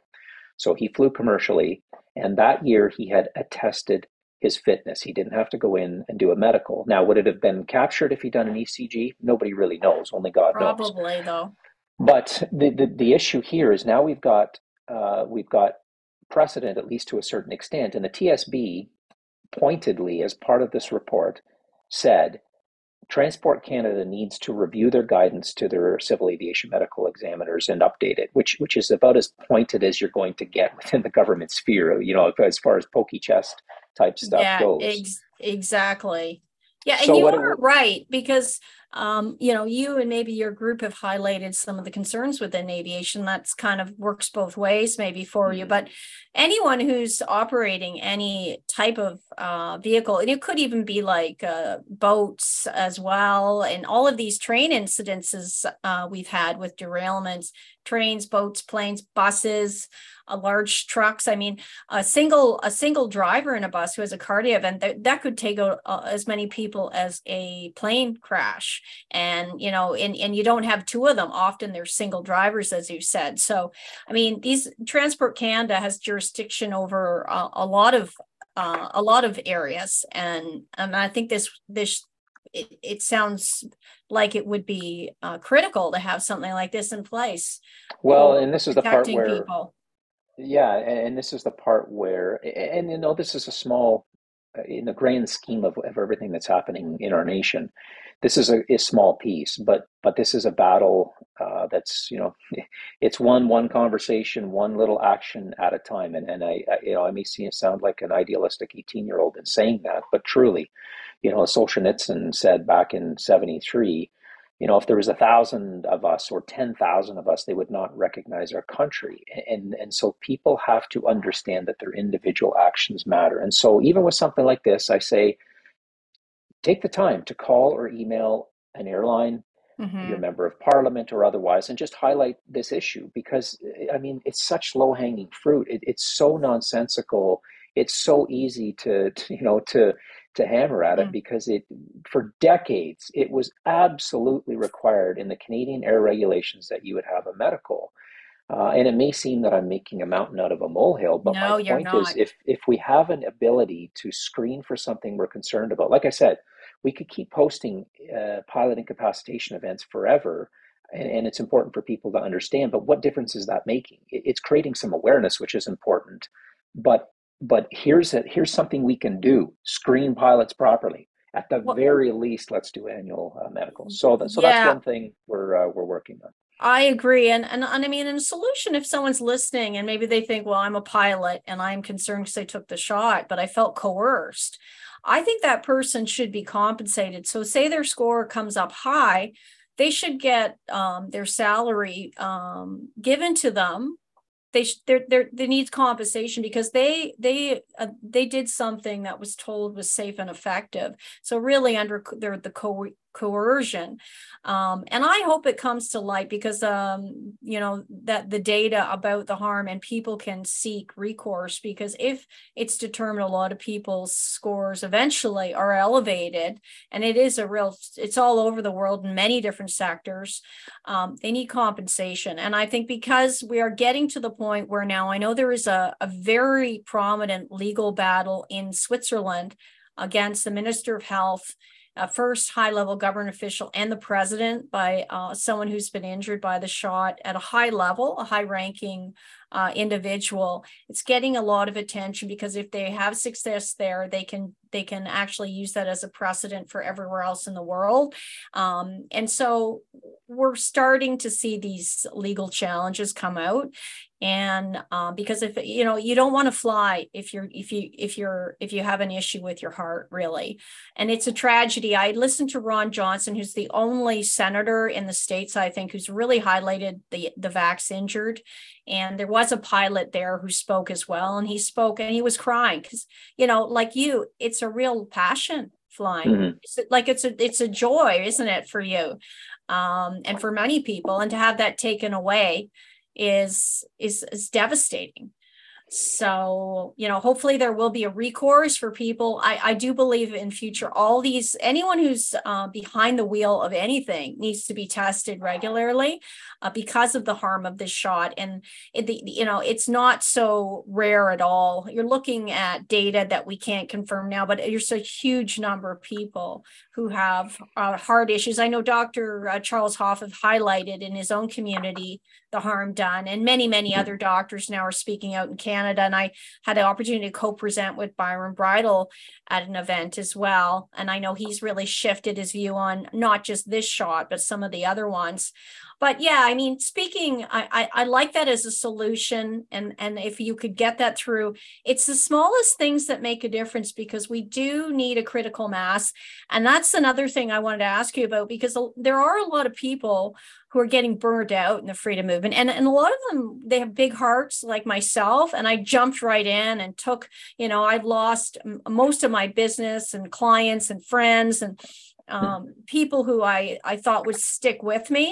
So he flew commercially, and that year he had attested his fitness. He didn't have to go in and do a medical. Now, would it have been captured if he'd done an E C G? Nobody really knows. Only God knows. Probably, though. But the, the the issue here is now we've got uh, we've got precedent, at least to a certain extent, and the T S B pointedly, as part of this report, said Transport Canada needs to review their guidance to their civil aviation medical examiners and update it, which which is about as pointed as you're going to get within the government sphere, you know, as far as pokey chest type stuff yeah, goes. Ex- exactly. Yeah, and so you are we- right, because um, you know, you and maybe your group have highlighted some of the concerns within aviation. That's kind of works both ways, maybe for mm-hmm. you. But anyone who's operating any type of uh, vehicle, and it could even be like uh, boats as well, and all of these train incidences uh, we've had with derailments, trains, boats, planes, buses, uh, large trucks. I mean, a single a single driver in a bus who has a cardiac event, that, that could take out uh, as many people as a plane crash. And, you know, and, and you don't have two of them. Often they're single drivers, as you said. So, I mean, these Transport Canada has jurisdiction over a, a lot of uh, a lot of areas. And, and I think this this it, it sounds like it would be uh, critical to have something like this in place. Well, and this is the part where people. Yeah. And this is the part where and, you know, this is a small in the grand scheme of, of everything that's happening in our nation. This is a, a small piece, but but this is a battle uh, that's, you know, it's one one conversation, one little action at a time. And and I, I you know, I may see it sound like an idealistic eighteen-year-old in saying that, but truly, you know, Solzhenitsyn said back in seventy-three, you know, if there was a thousand of us or ten thousand of us, they would not recognize our country. And and so people have to understand that their individual actions matter. And so even with something like this, I say, take the time to call or email an airline, mm-hmm. your member of parliament or otherwise, and just highlight this issue, because, I mean, it's such low-hanging fruit. It, it's so nonsensical. It's so easy to, to you know, to to hammer at it mm. because it, for decades, it was absolutely required in the Canadian air regulations that you would have a medical. Uh, and it may seem that I'm making a mountain out of a molehill, but no, my point is if, if we have an ability to screen for something we're concerned about, like I said, we could keep posting uh, pilot incapacitation events forever. And, and it's important for people to understand, but what difference is that making? It, it's creating some awareness, which is important, but, but here's a, here's something we can do: screen pilots properly. at the well, very least, let's do annual uh, medicals. So, that, so yeah. that's one thing we're uh, we're working on. I agree. And, and and I mean, in a solution, if someone's listening and maybe they think, well, I'm a pilot and I'm concerned because I took the shot, but I felt coerced, I think that person should be compensated. So say their score comes up high, they should get um, their salary um, given to them. They sh- they're, they're, they need compensation because they they uh, they did something that was told was safe and effective. So really under co- the co- coercion. Um, and I hope it comes to light because, um, you know, that the data about the harm and people can seek recourse, because if it's determined a lot of people's scores eventually are elevated, and it is a real, it's all over the world in many different sectors, um, they need compensation. And I think because we are getting to the point where now I know there is a, a very prominent legal battle in Switzerland against the Minister of Health, Uh, first high-level government official, and the president by uh, someone who's been injured by the shot at a high level, a high-ranking uh, individual. It's getting a lot of attention because if they have success there, they can they can actually use that as a precedent for everywhere else in the world. Um, and so we're starting to see these legal challenges come out. And uh, because if you know you don't want to fly if you're if you if you're if you have an issue with your heart, really, and it's a tragedy. I listened to Ron Johnson, who's the only senator in the States, I think, who's really highlighted the the vax injured, and there was a pilot there who spoke as well, and he spoke and he was crying because you know, like you, it's a real passion flying, mm-hmm. it's like it's a it's a joy, isn't it, for you, um, and for many people, and to have that taken away is is is devastating. So, you know, hopefully there will be a recourse for people. I, I do believe in future, all these, anyone who's uh, behind the wheel of anything needs to be tested regularly uh, because of the harm of this shot. And, it, the, you know, it's not so rare at all. You're looking at data that we can't confirm now, but there's a huge number of people who have uh, heart issues. I know Doctor Uh, Charles Hoff have highlighted in his own community the harm done, and many, many other doctors now are speaking out in Canada. Canada, and I had the opportunity to co-present with Byron Bridle at an event as well. And I know he's really shifted his view on not just this shot, but some of the other ones. But yeah, I mean, speaking, I, I, I like that as a solution. And, and if you could get that through, it's the smallest things that make a difference, because we do need a critical mass. And that's another thing I wanted to ask you about, because there are a lot of people who are getting burned out in the freedom movement. And, and a lot of them, they have big hearts like myself. And I jumped right in and took, you know, I've lost most of my business and clients and friends and Um, people who I, I thought would stick with me.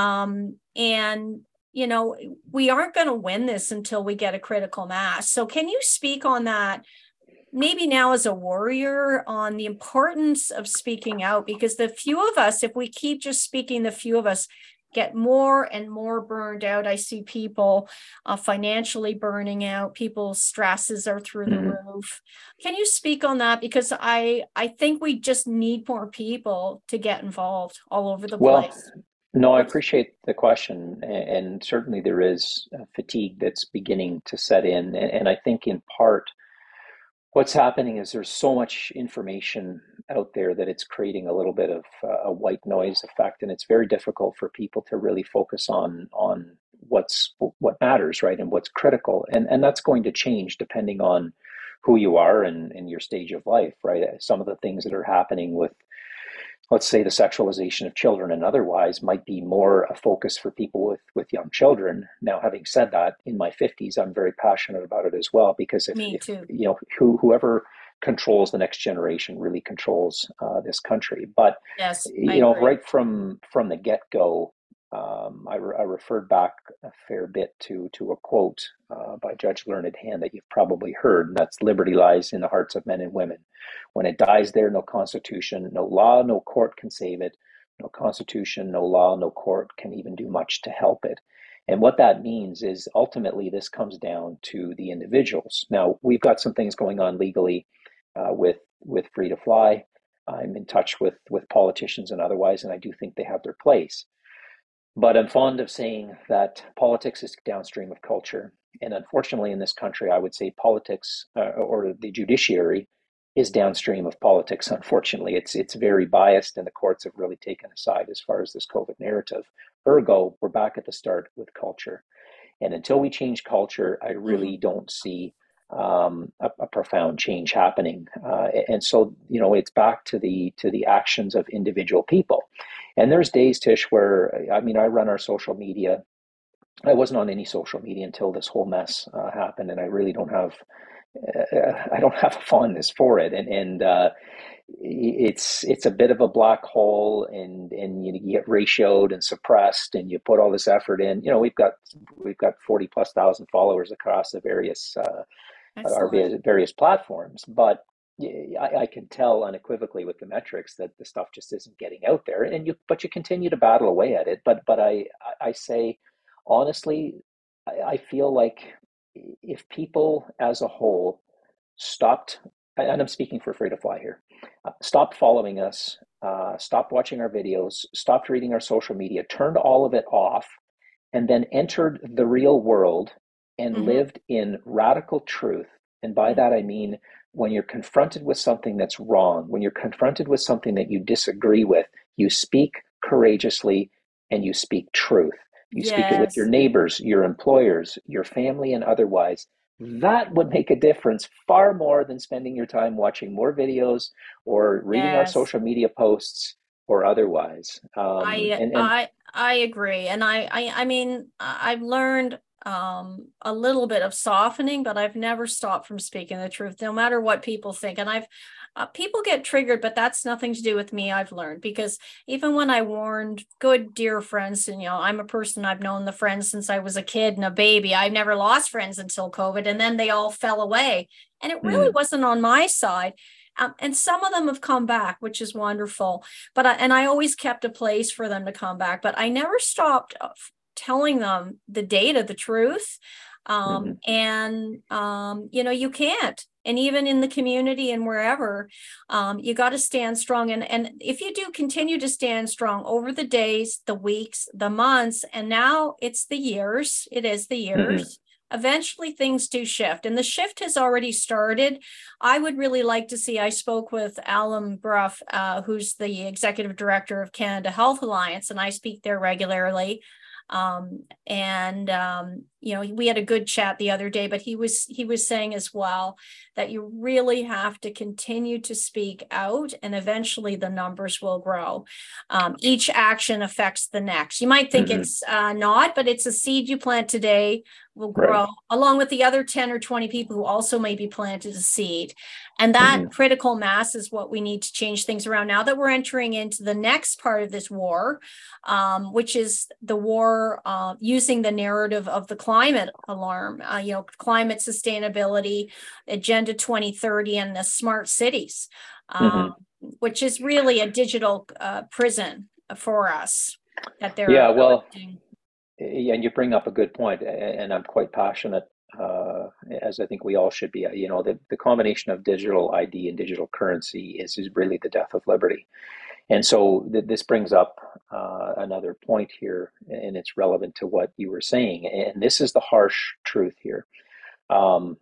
Um, and, you know, we aren't going to win this until we get a critical mass. So can you speak on that, maybe now as a warrior, on the importance of speaking out? Because the few of us, if we keep just speaking, the few of us get more and more burned out. I see people uh, financially burning out. People's stresses are through mm-hmm. the roof. Can you speak on that? Because I, I think we just need more people to get involved all over the well, place. No, I appreciate the question. And certainly there is fatigue that's beginning to set in. And I think in part, what's happening is there's so much information out there that it's creating a little bit of uh, a white noise effect, and it's very difficult for people to really focus on on what's what matters, right, and what's critical. And and that's going to change depending on who you are and, and your stage of life, right? Some of the things that are happening with, let's say, the sexualization of children and otherwise might be more a focus for people with, with young children. Now, having said that, in my fifties, I'm very passionate about it as well, because if, if you know, who, whoever controls the next generation really controls uh, this country. But, yes, you I know, agree. right from, from the get-go, um, I, re- I referred back a fair bit to, to a quote uh, by Judge Learned Hand that you've probably heard, and that's "Liberty lies in the hearts of men and women. When it dies there, no constitution, no law, no court can save it. No constitution, no law, no court can even do much to help it." And what that means is ultimately this comes down to the individuals. Now, we've got some things going on legally uh, with, with Free to Fly. I'm in touch with, with politicians and otherwise, and I do think they have their place. But I'm fond of saying that politics is downstream of culture. And unfortunately, in this country, I would say politics uh, or the judiciary is downstream of politics. Unfortunately, it's it's very biased, and the courts have really taken a side as far as this COVID narrative. Ergo, we're back at the start with culture. And until we change culture, I really don't see um, a, a profound change happening. Uh, and so, you know, it's back to the to the actions of individual people. And there's days, Tish, where, I mean, I run our social media. I wasn't on any social media until this whole mess uh, happened, and I really don't have uh, I don't have a fondness for it. And and uh, it's it's a bit of a black hole, and and you get ratioed and suppressed, and you put all this effort in. You know, we've got we've got forty plus thousand followers across the various uh, our various platforms, but I, I can tell unequivocally with the metrics that the stuff just isn't getting out there. And you but you continue to battle away at it. But but I I say. Honestly, I feel like if people as a whole stopped, and I'm speaking for Free to Fly here, uh, stopped following us, uh, stopped watching our videos, stopped reading our social media, turned all of it off, and then entered the real world and mm-hmm. lived in radical truth. And by that, I mean, when you're confronted with something that's wrong, when you're confronted with something that you disagree with, you speak courageously and you speak truth. You speak yes. it with your neighbors, your employers, your family, and otherwise. That would make a difference far more than spending your time watching more videos or reading yes. our social media posts or otherwise. Um, I, and, and- I I agree. And I, I, I mean, I've learned um, a little bit of softening, but I've never stopped from speaking the truth, no matter what people think. And I've Uh, people get triggered, but that's nothing to do with me, I've learned, because even when I warned good, dear friends, and, you know, I'm a person, I've known the friends since I was a kid and a baby. I've never lost friends until COVID, and then they all fell away. And it really mm. wasn't on my side. Um, and some of them have come back, which is wonderful. But I, and I always kept a place for them to come back, but I never stopped telling them the data, the truth. Um, mm-hmm. And, um, you know, you can't. And even in the community and wherever, um, you got to stand strong. And, and if you do continue to stand strong over the days, the weeks, the months, and now it's the years, it is the years, mm-hmm. eventually things do shift. And the shift has already started. I would really like to see, I spoke with Alan Brough, uh, who's the executive director of Canada Health Alliance, and I speak there regularly. Um, and, um, you know, we had a good chat the other day, but he was, he was saying as well that you really have to continue to speak out, and eventually the numbers will grow. Um, each action affects the next. You might think mm-hmm. it's uh, not, but it's a seed you plant today will grow right. along with the other ten or twenty people who also maybe planted a seed. And that mm-hmm. critical mass is what we need to change things around now that we're entering into the next part of this war, um, which is the war uh, using the narrative of the climate alarm, uh, you know, climate sustainability, Agenda twenty thirty, and the smart cities, um, mm-hmm. which is really a digital uh, prison for us that they're yeah, well. Yeah, and you bring up a good point, and I'm quite passionate, uh, as I think we all should be. You know, the, the combination of digital I D and digital currency is, is really the death of liberty. And so th- this brings up uh, another point here, and it's relevant to what you were saying. And this is the harsh truth here. Um,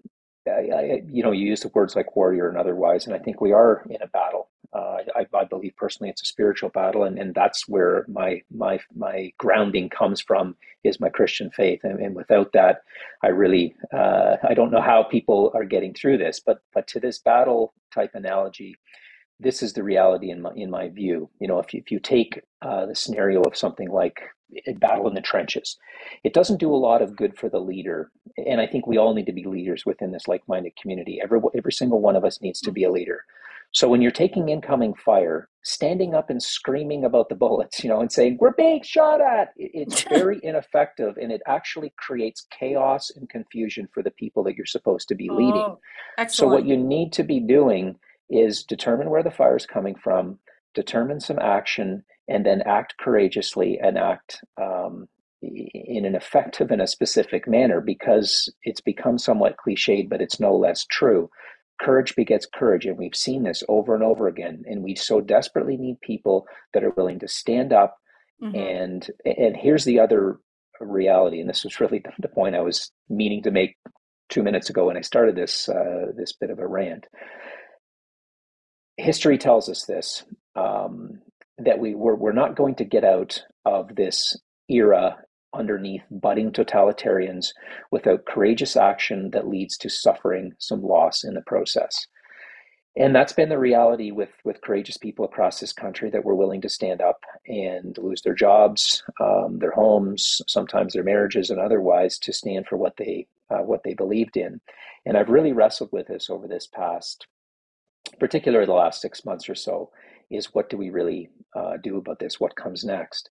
I, I, you know, you use the words like warrior and otherwise, and I think we are in a battle. Uh, I, I believe personally it's a spiritual battle, and, and that's where my my my grounding comes from, is my Christian faith. And, and without that, I really, uh, I don't know how people are getting through this. But but to this battle type analogy, this is the reality in my in my view. You know, if you, if you take uh, the scenario of something like a battle in the trenches, it doesn't do a lot of good for the leader. And I think we all need to be leaders within this like-minded community. Every every single one of us needs to be a leader. So when you're taking incoming fire, standing up and screaming about the bullets, you know, and saying, we're being shot at, it's very ineffective, and it actually creates chaos and confusion for the people that you're supposed to be oh, leading. Excellent. So what you need to be doing is determine where the fire is coming from, determine some action, and then act courageously and act um, in an effective and a specific manner, because it's become somewhat cliched, but it's no less true. Courage begets courage, and we've seen this over and over again. And we so desperately need people that are willing to stand up. Mm-hmm. And and here's the other reality, and this was really the point I was meaning to make two minutes ago when I started this uh, this bit of a rant. history tells us this, um, that we were we're not going to get out of this era underneath budding totalitarians without courageous action that leads to suffering some loss in the process. And that's been the reality with, with courageous people across this country that were willing to stand up and lose their jobs, um, their homes, sometimes their marriages and otherwise, to stand for what they uh, what they believed in. And I've really wrestled with this over this past, particularly the last six months or so, is what do we really uh, do about this? What comes next?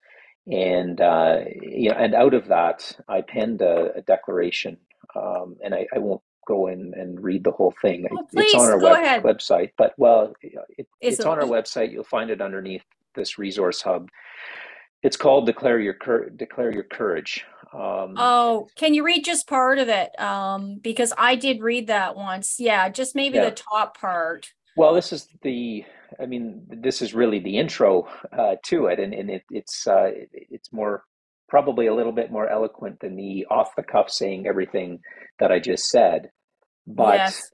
And uh, you know, and out of that, I penned a, a declaration, um, and I, I won't go in and read the whole thing. Oh, please, it's on our web, website, but well, it, it's, it's on our website. You'll find it underneath this resource hub. It's called Declare Your Cur- Declare Your Courage. Um, oh, can you read just part of it? Um, because I did read that once. Yeah, just maybe yeah. the top part. Well, this is the, I mean, this is really the intro uh, to it, and, and it, it's uh, it, it's more, probably a little bit more eloquent than the off-the-cuff saying everything that I just said. But yes.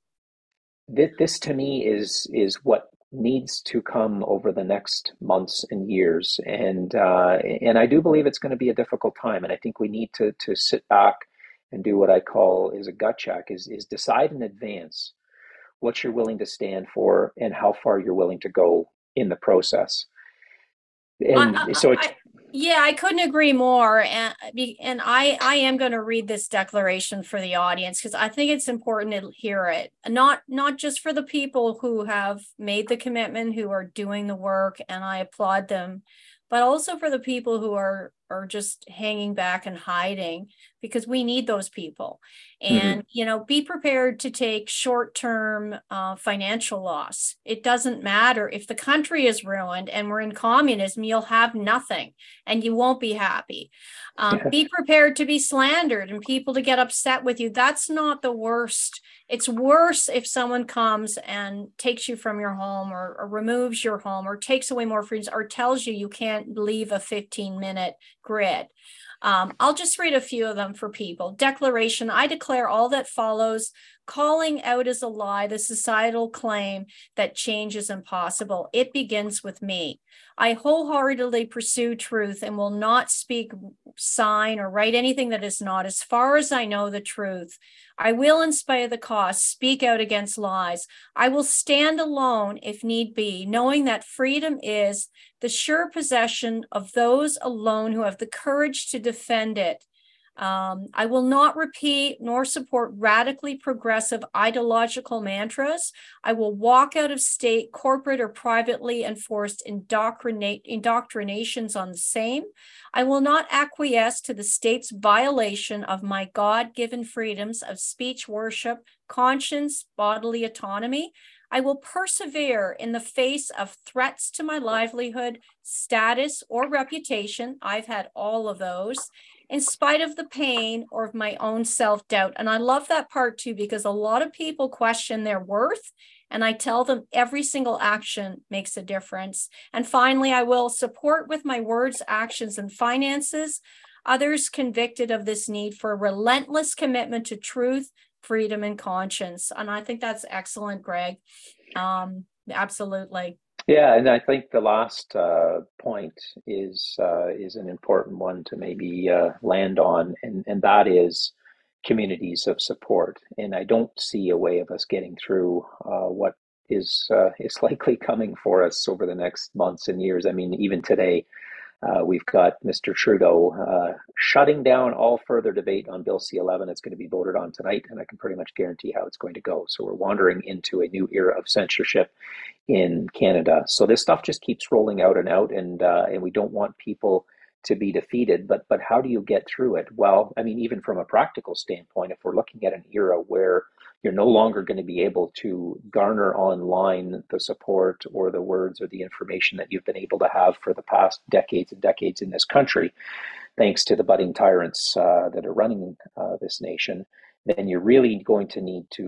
th- this to me is is what needs to come over the next months and years, and uh, and I do believe it's going to be a difficult time, and I think we need to to sit back and do what I call is a gut check, is is decide in advance what you're willing to stand for and how far you're willing to go in the process. And I, I, so it's, I, yeah, I couldn't agree more. And, and I, I am going to read this declaration for the audience, because I think it's important to hear it. Not, not just for the people who have made the commitment, who are doing the work, and I applaud them, but also for the people who are, are just hanging back and hiding, because we need those people. And, mm-hmm. you know, be prepared to take short-term uh, financial loss. It doesn't matter if the country is ruined and we're in communism, you'll have nothing and you won't be happy. Um, yeah. Be prepared to be slandered and people to get upset with you. That's not the worst. It's worse if someone comes and takes you from your home, or, or removes your home, or takes away more freedoms, or tells you you can't leave a fifteen-minute grid. Um, I'll just read a few of them for people. Declaration: I declare all that follows, calling out as a lie the societal claim that change is impossible. It begins with me. I wholeheartedly pursue truth and will not speak, sign, or write anything that is not, as far as I know, the truth. I will, in spite of the cost, speak out against lies. I will stand alone if need be, knowing that freedom is the sure possession of those alone who have the courage to defend it. Um, I will not repeat nor support radically progressive ideological mantras. I will walk out of state, corporate, or privately enforced indoctrinate, indoctrinations on the same. I will not acquiesce to the state's violation of my God-given freedoms of speech, worship, conscience, bodily autonomy. I will persevere in the face of threats to my livelihood, status, or reputation. I've had all of those, in spite of the pain or of my own self-doubt. And I love that part too, because a lot of people question their worth, and I tell them every single action makes a difference. And finally, I will support with my words, actions, and finances others convicted of this need for a relentless commitment to truth, freedom, and conscience. And I think that's excellent, Greg. Um, absolutely. Yeah, and I think the last uh, point is uh, is an important one to maybe uh, land on, and, and that is communities of support. And I don't see a way of us getting through uh, what is uh, is likely coming for us over the next months and years. I mean, even today, uh, we've got Mister Trudeau uh, shutting down all further debate on Bill C eleven. It's going to be voted on tonight, and I can pretty much guarantee how it's going to go. So we're wandering into a new era of censorship in Canada. So this stuff just keeps rolling out and out, and uh, and we don't want people to be defeated. But but how do you get through it? Well, I mean, even from a practical standpoint, if we're looking at an era where you're no longer going to be able to garner online the support or the words or the information that you've been able to have for the past decades and decades in this country, thanks to the budding tyrants uh, that are running uh, this nation, then you're really going to need to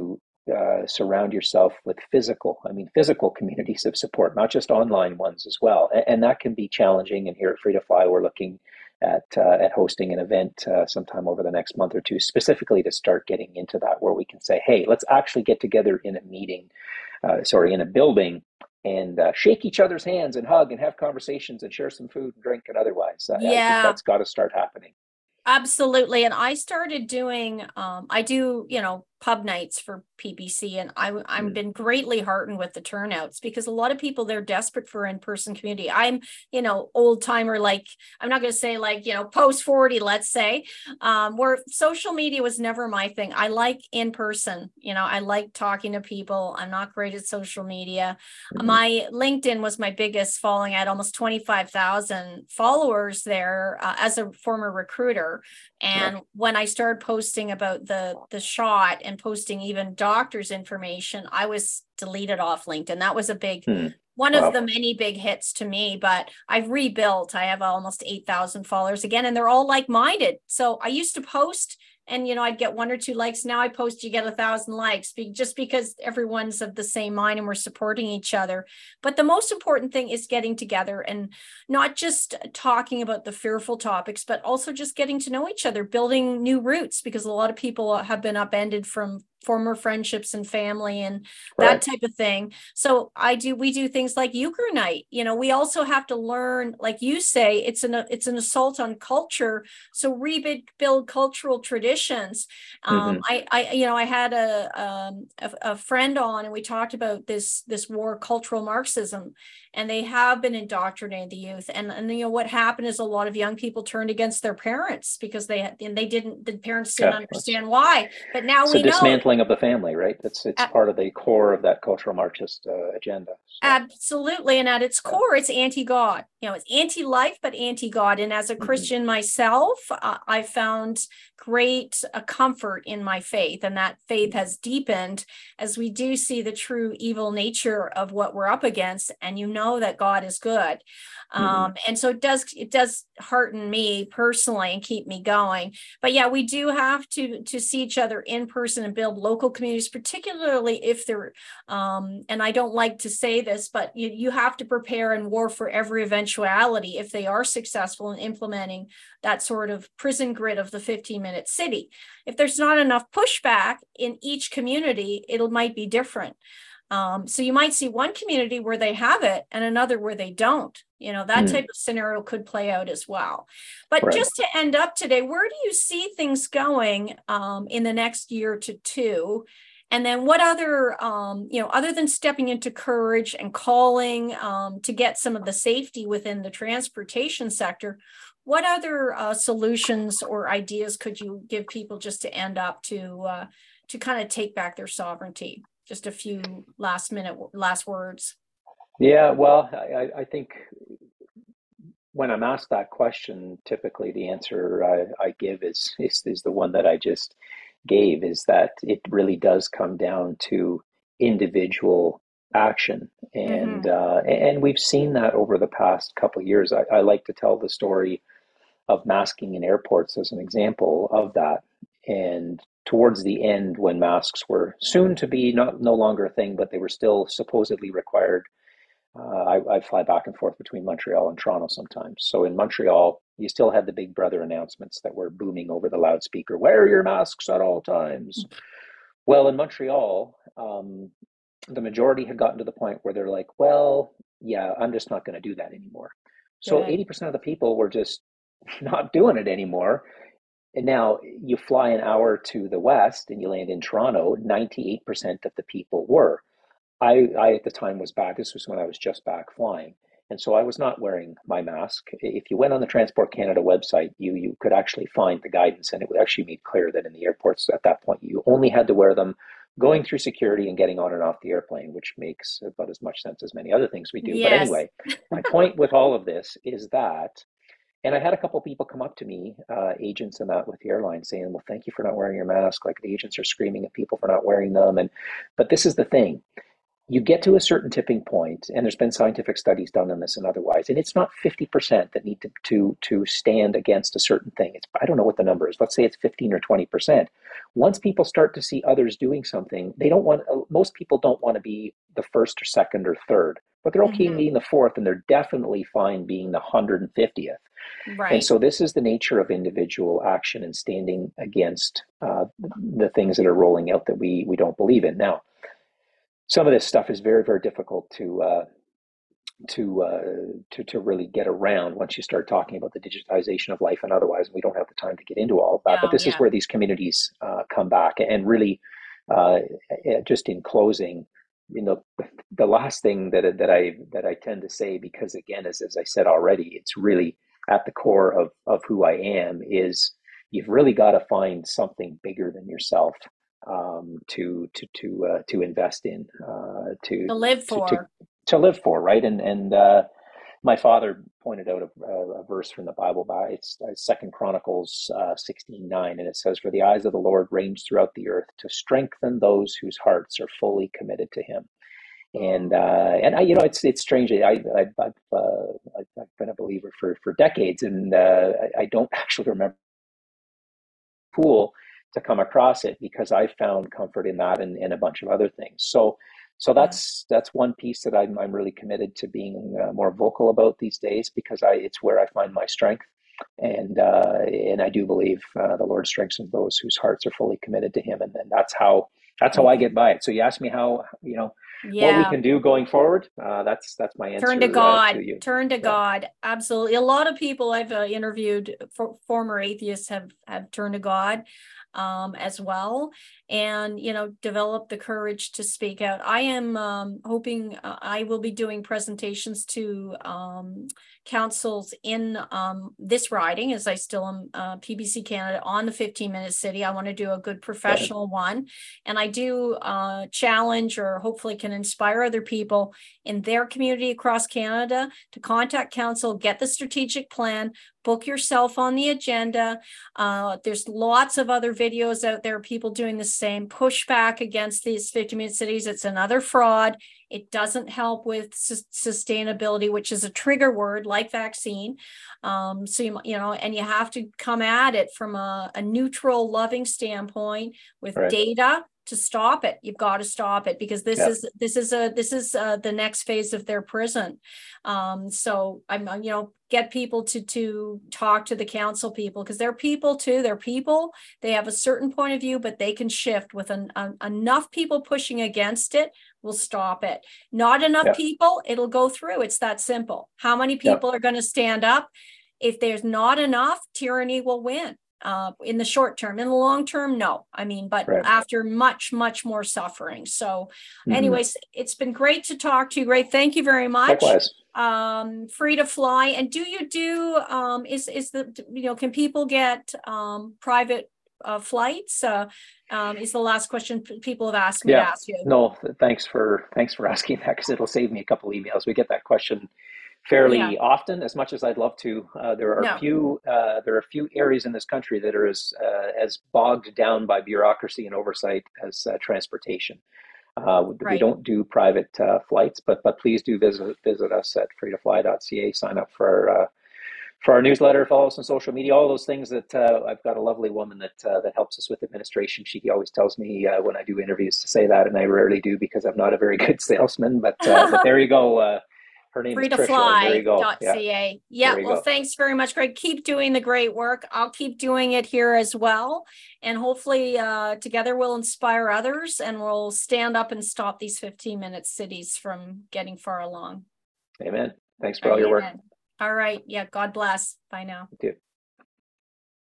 Uh, surround yourself with physical, I mean, physical communities of support, not just online ones as well. And, and that can be challenging. And here at Free to Fly, we're looking at uh, at hosting an event uh, sometime over the next month or two, specifically to start getting into that, where we can say, hey, let's actually get together in a meeting, uh, sorry, in a building, and uh, shake each other's hands and hug and have conversations and share some food and drink and otherwise. Uh, yeah. I think that's got to start happening. Absolutely. And I started doing, um, I do, you know, pub nights for P P C, and I, I've been greatly heartened with the turnouts, because a lot of people, they're desperate for in-person community. I'm, you know, old timer, like, I'm not going to say like, you know, post forty, let's say, um, where social media was never my thing. I like in-person, you know, I like talking to people. I'm not great at social media. Mm-hmm. My LinkedIn was my biggest following. I had almost twenty-five thousand followers there uh, as a former recruiter. And when I started posting about the, the shot and posting even doctors' information, I was deleted off LinkedIn. That was a big, hmm. one wow. of the many big hits to me, but I've rebuilt. I have almost eight thousand followers again, and they're all like-minded. So I used to post and, you know, I'd get one or two likes. Now I post, you get a thousand likes just because everyone's of the same mind and we're supporting each other. But the most important thing is getting together and not just talking about the fearful topics, but also just getting to know each other, building new roots, because a lot of people have been upended from former friendships and family and that right. type of thing. So I do, we do things like Euchre night. You know, we also have to learn, like you say, it's an, it's an assault on culture. So rebuild cultural traditions. Um, mm-hmm. I, I, you know, I had a, um, a, a friend on, and we talked about this, this war, cultural Marxism, and they have been indoctrinating the youth. And, and, you know, what happened is a lot of young people turned against their parents because they had, and they didn't, the parents didn't yeah. understand why, but now so we dismantling- know. Of the family, right? That's it's uh, part of the core of that cultural Marxist uh, agenda. So. Absolutely, and at its core, it's anti-God. You know, it's anti-life, but anti-God. And as a mm-hmm. Christian myself, uh, I found great uh, comfort in my faith, and that faith has deepened as we do see the true evil nature of what we're up against. And you know that God is good, um, mm-hmm. and so it does it does hearten me personally and keep me going. But yeah, we do have to to see each other in person and build local communities, particularly if they're, um, and I don't like to say this, but you, you have to prepare and war for every eventuality if they are successful in implementing that sort of prison grid of the fifteen minute city. If there's not enough pushback in each community, it might be different. Um, so you might see one community where they have it and another where they don't. You know, that mm. type of scenario could play out as well. But right. just to end up today, where do you see things going um, in the next year to two? And then what other, um, you know, other than stepping into courage and calling um, to get some of the safety within the transportation sector, what other uh, solutions or ideas could you give people just to end up to uh, to kind of take back their sovereignty? Just a few last minute, last words. Yeah, well, I, I think when I'm asked that question, typically the answer I, I give is, is is the one that I just gave, is that it really does come down to individual action. And mm-hmm. uh, and we've seen that over the past couple of years. I, I like to tell the story of masking in airports as an example of that. And towards the end, when masks were soon to be not no longer a thing, but they were still supposedly required. Uh, I, I fly back and forth between Montreal and Toronto sometimes. So in Montreal, you still had the Big Brother announcements that were booming over the loudspeaker, wear your masks at all times. Well, in Montreal, um, the majority had gotten to the point where they're like, well, yeah, I'm just not going to do that anymore. So yeah. eighty percent of the people were just not doing it anymore. And now you fly an hour to the west and you land in Toronto, ninety-eight percent of the people were. I, I at the time was back, this was when I was just back flying. And so I was not wearing my mask. If you went on the Transport Canada website, you you could actually find the guidance, and it would actually make clear that in the airports at that point, you only had to wear them going through security and getting on and off the airplane, which makes about as much sense as many other things we do. Yes. But anyway, my point with all of this is that, and I had a couple of people come up to me, uh, agents and that with the airline, saying, well, thank you for not wearing your mask. Like, the agents are screaming at people for not wearing them. And but this is the thing. You get to a certain tipping point, and there's been scientific studies done on this and otherwise, and it's not fifty percent that need to, to, to stand against a certain thing. It's, I don't know what the number is. Let's say it's fifteen or twenty percent. Once people start to see others doing something, they don't want, most people don't want to be the first or second or third, but they're okay mm-hmm. being the fourth, and they're definitely fine being the one hundred fiftieth. Right. And so this is the nature of individual action and standing against uh, the things that are rolling out that we we don't believe in. Now, some of this stuff is very, very difficult to uh, to uh, to to really get around once you start talking about the digitization of life and otherwise. We don't have the time to get into all of that, no, but this yeah. is where these communities uh, come back. And really, uh, just in closing, you know, the last thing that that I that I tend to say, because again, as as I said already, it's really at the core of of who I am, is you've really got to find something bigger than yourself um, to to to uh, to invest in, uh, to, to live for. To, to, to live for, right? And and uh, my father pointed out a, a verse from the Bible, by it's Second Chronicles uh, sixteen nine, and it says, "For the eyes of the Lord range throughout the earth to strengthen those whose hearts are fully committed to Him." And uh, and I, you know, it's it's strange. I, I I've, uh, I've been a believer for for decades, and uh, I, I don't actually remember pool to come across it, because I found comfort in that and, and a bunch of other things. So. So that's that's one piece that I'm, I'm really committed to being uh, more vocal about these days, because I it's where I find my strength, and uh, and I do believe uh, the Lord strengthens those whose hearts are fully committed to Him, and then that's how that's how I get by it. So you asked me how you know yeah. what we can do going forward. Uh, that's that's my answer. Turn to God. Uh, to Turn to yeah. God. Absolutely. A lot of people I've uh, interviewed, for, former atheists, have have turned to God. Um, as well, and you know, develop the courage to speak out. I am um, hoping uh, I will be doing presentations to um, councils in um, this riding, as I still am uh, P B C Canada, on the fifteen minute city. I want to do a good professional one, and I do uh, challenge, or hopefully can inspire other people in their community across Canada to contact council, get the strategic plan, book yourself on the agenda. Uh, there's lots of other videos out there, people doing the same pushback against these fifteen minute cities. It's another fraud. It doesn't help with su- sustainability, which is a trigger word like vaccine. Um, so, you, you know, and you have to come at it from a, a neutral, loving standpoint with right. data to stop it. You've got to stop it, because this yeah. is this is a this is uh, the next phase of their prison. Um, so I'm, you know, get people to to talk to the council people, because they're people too. They're people. They have a certain point of view, but they can shift with an, an, enough people pushing against it. We'll stop it. Not enough yeah. people, it'll go through. It's that simple. How many people yeah. are going to stand up? If there's not enough, tyranny will win. Uh, in the short term. In the long term, no. I mean, but right. after much, much more suffering. So mm-hmm. anyways, it's been great to talk to you, Greg. Thank you very much. Likewise. Um, Free to Fly. And do you do, um, is, is the, you know, can people get um, private uh, flights? Uh, um, is the last question people have asked me yeah. to ask you. No, thanks for, thanks for asking that, because it'll save me a couple emails. We get that question fairly yeah. often, as much as I'd love to. Uh, there are no. few uh, there are few areas in this country that are as uh, as bogged down by bureaucracy and oversight as uh, transportation. Uh, right. We don't do private uh, flights, but but please do visit visit us at free to fly dot c a. Sign up for our, uh, for our newsletter. Follow us on social media. All those things that uh, I've got a lovely woman that uh, that helps us with administration. She always tells me uh, when I do interviews to say that, and I rarely do, because I'm not a very good salesman. But uh, but there you go. Uh, Her name Free is to fly dot c a. Yeah, yeah. Well, go. Thanks very much, Greg. Keep doing the great work. I'll keep doing it here as well. And hopefully uh, together we'll inspire others, and we'll stand up and stop these fifteen minute cities from getting far along. Amen. Thanks for all, all your amen. work. All right. Yeah. God bless. Bye now. You too.